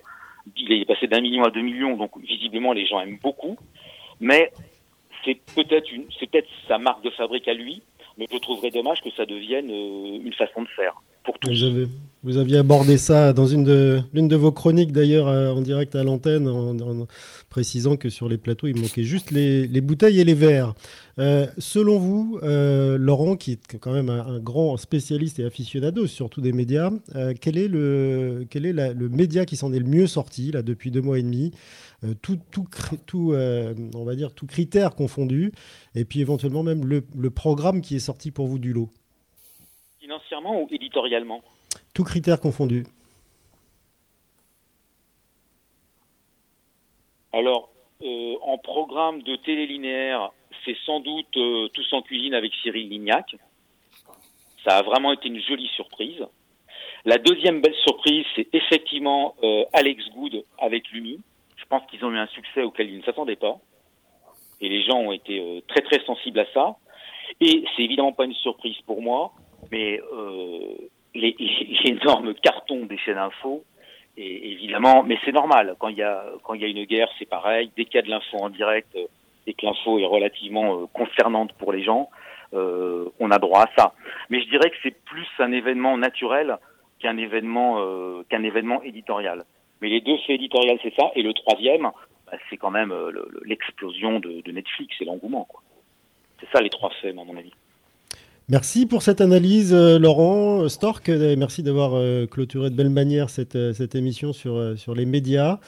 Il est passé d'un million à deux millions, donc visiblement, les gens aiment beaucoup. Mais c'est peut-être une, c'est peut-être sa marque de fabrique à lui, mais je trouverais dommage que ça devienne euh, une façon de faire. Pour tout. J'avais, vous aviez abordé ça dans une de, l'une de vos chroniques, d'ailleurs, euh, en direct à l'antenne, en, en précisant que sur les plateaux, il manquait juste les, les bouteilles et les verres. Euh, selon vous, euh, Laurent, qui est quand même un, un grand spécialiste et aficionado, surtout des médias, euh, quel est, le, quel est la, le média qui s'en est le mieux sorti là, depuis deux mois et demi, euh, tout, tout, tout, euh, on va dire, tout critère confondu, et puis éventuellement même le, le programme qui est sorti pour vous du lot? Financièrement ou éditorialement? Tous critères confondus. Alors, euh, en programme de télé linéaire, c'est sans doute euh, Tous en cuisine avec Cyril Lignac. Ça a vraiment été une jolie surprise. La deuxième belle surprise, c'est effectivement euh, Alex Good avec Lumni. Je pense qu'ils ont eu un succès auquel ils ne s'attendaient pas. Et les gens ont été euh, très très sensibles à ça. Et c'est évidemment pas une surprise pour moi. Mais euh, les, les énormes cartons des chaînes info, et, évidemment, mais c'est normal. Quand il y a quand il y a une guerre, c'est pareil. Dès qu'il y a de l'info en direct, euh, et que l'info est relativement euh, concernante pour les gens, euh, on a droit à ça. Mais je dirais que c'est plus un événement naturel qu'un événement euh, qu'un événement éditorial. Mais les deux faits éditoriaux, c'est ça. Et le troisième, bah, c'est quand même euh, le, l'explosion de, de Netflix et l'engouement, quoi. C'est ça les trois faits, à mon avis. Merci pour cette analyse, euh, Laurent Storck. Euh, merci d'avoir euh, clôturé de belle manière cette, euh, cette émission sur, euh, sur les médias.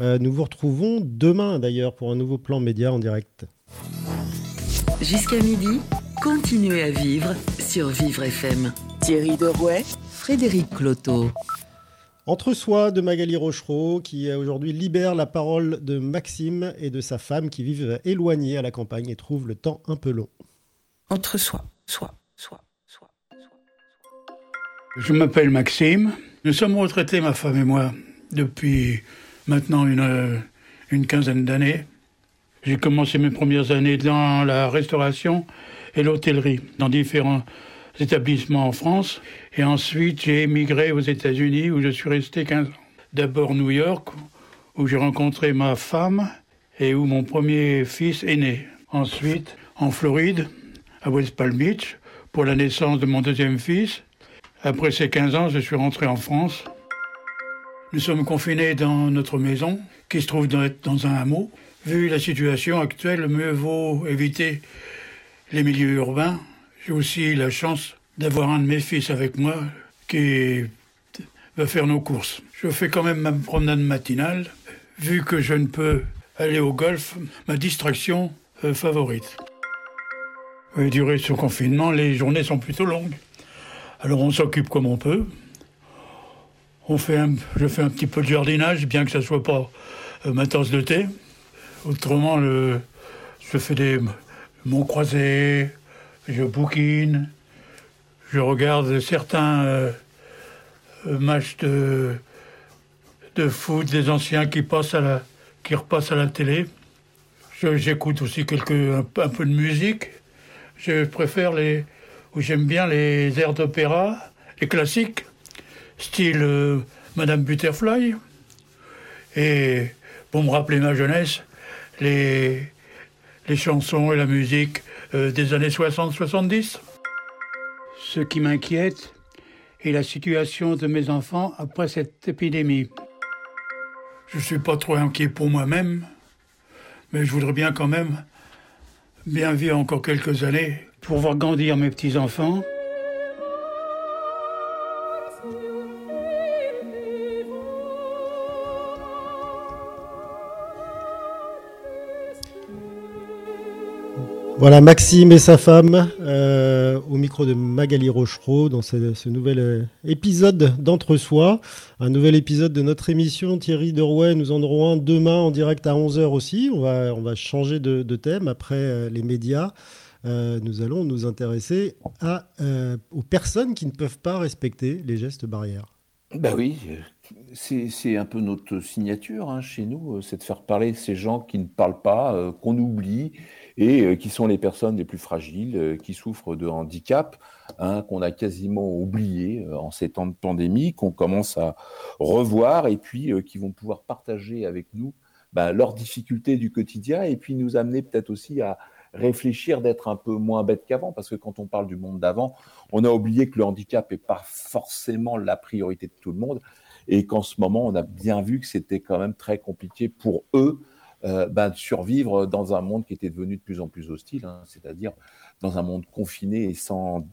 Euh, nous vous retrouvons demain, d'ailleurs, pour un nouveau plan média en direct. Jusqu'à midi, continuez à vivre sur Vivre F M. Thierry Derouet, Frédéric Cloteau. Entre soi de Magali Rochereau, qui aujourd'hui libère la parole de Maxime et de sa femme qui vivent éloignés à la campagne et trouvent le temps un peu long. Entre soi, soi. Soit, soit, soit. Je m'appelle Maxime. Nous sommes retraités, ma femme et moi, depuis maintenant une, une quinzaine d'années. J'ai commencé mes premières années dans la restauration et l'hôtellerie, dans différents établissements en France. Et ensuite, j'ai émigré aux États-Unis où je suis resté quinze ans. D'abord New York, où j'ai rencontré ma femme et où mon premier fils est né. Ensuite, en Floride, à West Palm Beach, pour la naissance de mon deuxième fils. Après ces quinze ans, je suis rentré en France. Nous sommes confinés dans notre maison, qui se trouve dans un hameau. Vu la situation actuelle, mieux vaut éviter les milieux urbains. J'ai aussi la chance d'avoir un de mes fils avec moi qui va faire nos courses. Je fais quand même ma promenade matinale. Vu que je ne peux aller au golf, ma distraction favorite. Durant ce confinement, les journées sont plutôt longues. Alors on s'occupe comme on peut. On fait un, je fais un petit peu de jardinage, bien que ça ne soit pas euh, ma tasse de thé. Autrement, le, je fais des monts croisés, je bouquine, je regarde certains euh, matchs de, de foot des anciens qui, passent à la, qui repassent à la télé. Je, j'écoute aussi quelques, un, un peu de musique. Je préfère les, ou j'aime bien les airs d'opéra, les classiques, style euh, Madame Butterfly. Et pour me rappeler ma jeunesse, les, les chansons et la musique euh, des années soixante soixante-dix. Ce qui m'inquiète est la situation de mes enfants après cette épidémie. Je ne suis pas trop inquiet pour moi-même, mais je voudrais bien quand même bien vivre encore quelques années pour voir grandir mes petits-enfants. Voilà Maxime et sa femme. Euh... euh, au micro de Magali Rochereau dans ce, ce nouvel euh, épisode d'Entre-soi. Un nouvel épisode de notre émission. Thierry Derouet, nous en aurons un demain en direct à onze heures aussi. On va, on va changer de, de thème après euh, les médias. Euh, nous allons nous intéresser à, euh, aux personnes qui ne peuvent pas respecter les gestes barrières. Ben oui, c'est, c'est un peu notre signature hein, chez nous, c'est de faire parler ces gens qui ne parlent pas, euh, qu'on oublie, et euh, qui sont les personnes les plus fragiles, euh, qui souffrent de handicap, hein, qu'on a quasiment oublié euh, en ces temps de pandémie, qu'on commence à revoir, et puis euh, qui vont pouvoir partager avec nous ben, leurs difficultés du quotidien, et puis nous amener peut-être aussi à réfléchir d'être un peu moins bête qu'avant, parce que quand on parle du monde d'avant, on a oublié que le handicap n'est pas forcément la priorité de tout le monde et qu'en ce moment, on a bien vu que c'était quand même très compliqué pour eux euh, bah, de survivre dans un monde qui était devenu de plus en plus hostile, hein, c'est-à-dire dans un monde confiné et sans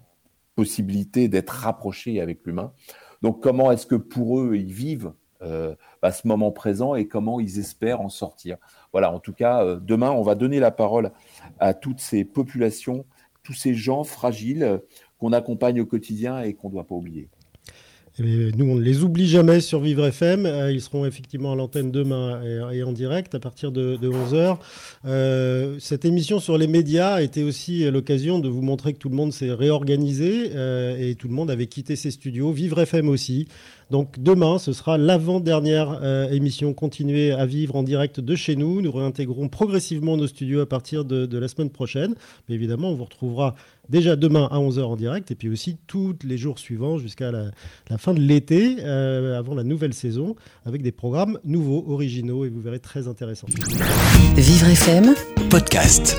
possibilité d'être rapproché avec l'humain. Donc, comment est-ce que pour eux, ils vivent Euh, bah, ce moment présent et comment ils espèrent en sortir. Voilà, en tout cas, euh, demain, on va donner la parole à toutes ces populations, tous ces gens fragiles euh, qu'on accompagne au quotidien et qu'on ne doit pas oublier. Et nous, on ne les oublie jamais sur Vivre F M. Euh, ils seront effectivement à l'antenne demain et, et en direct à partir de, de onze heures. Euh, cette émission sur les médias a été aussi l'occasion de vous montrer que tout le monde s'est réorganisé euh, et tout le monde avait quitté ses studios. Vivre F M aussi. Donc demain, ce sera l'avant-dernière euh, émission. Continuez à vivre en direct de chez nous. Nous réintégrons progressivement nos studios à partir de, de la semaine prochaine. Mais évidemment, on vous retrouvera déjà demain à onze heures en direct et puis aussi tous les jours suivants jusqu'à la, la fin de l'été, euh, avant la nouvelle saison, avec des programmes nouveaux, originaux et vous verrez très intéressants. Vivre F M, podcast.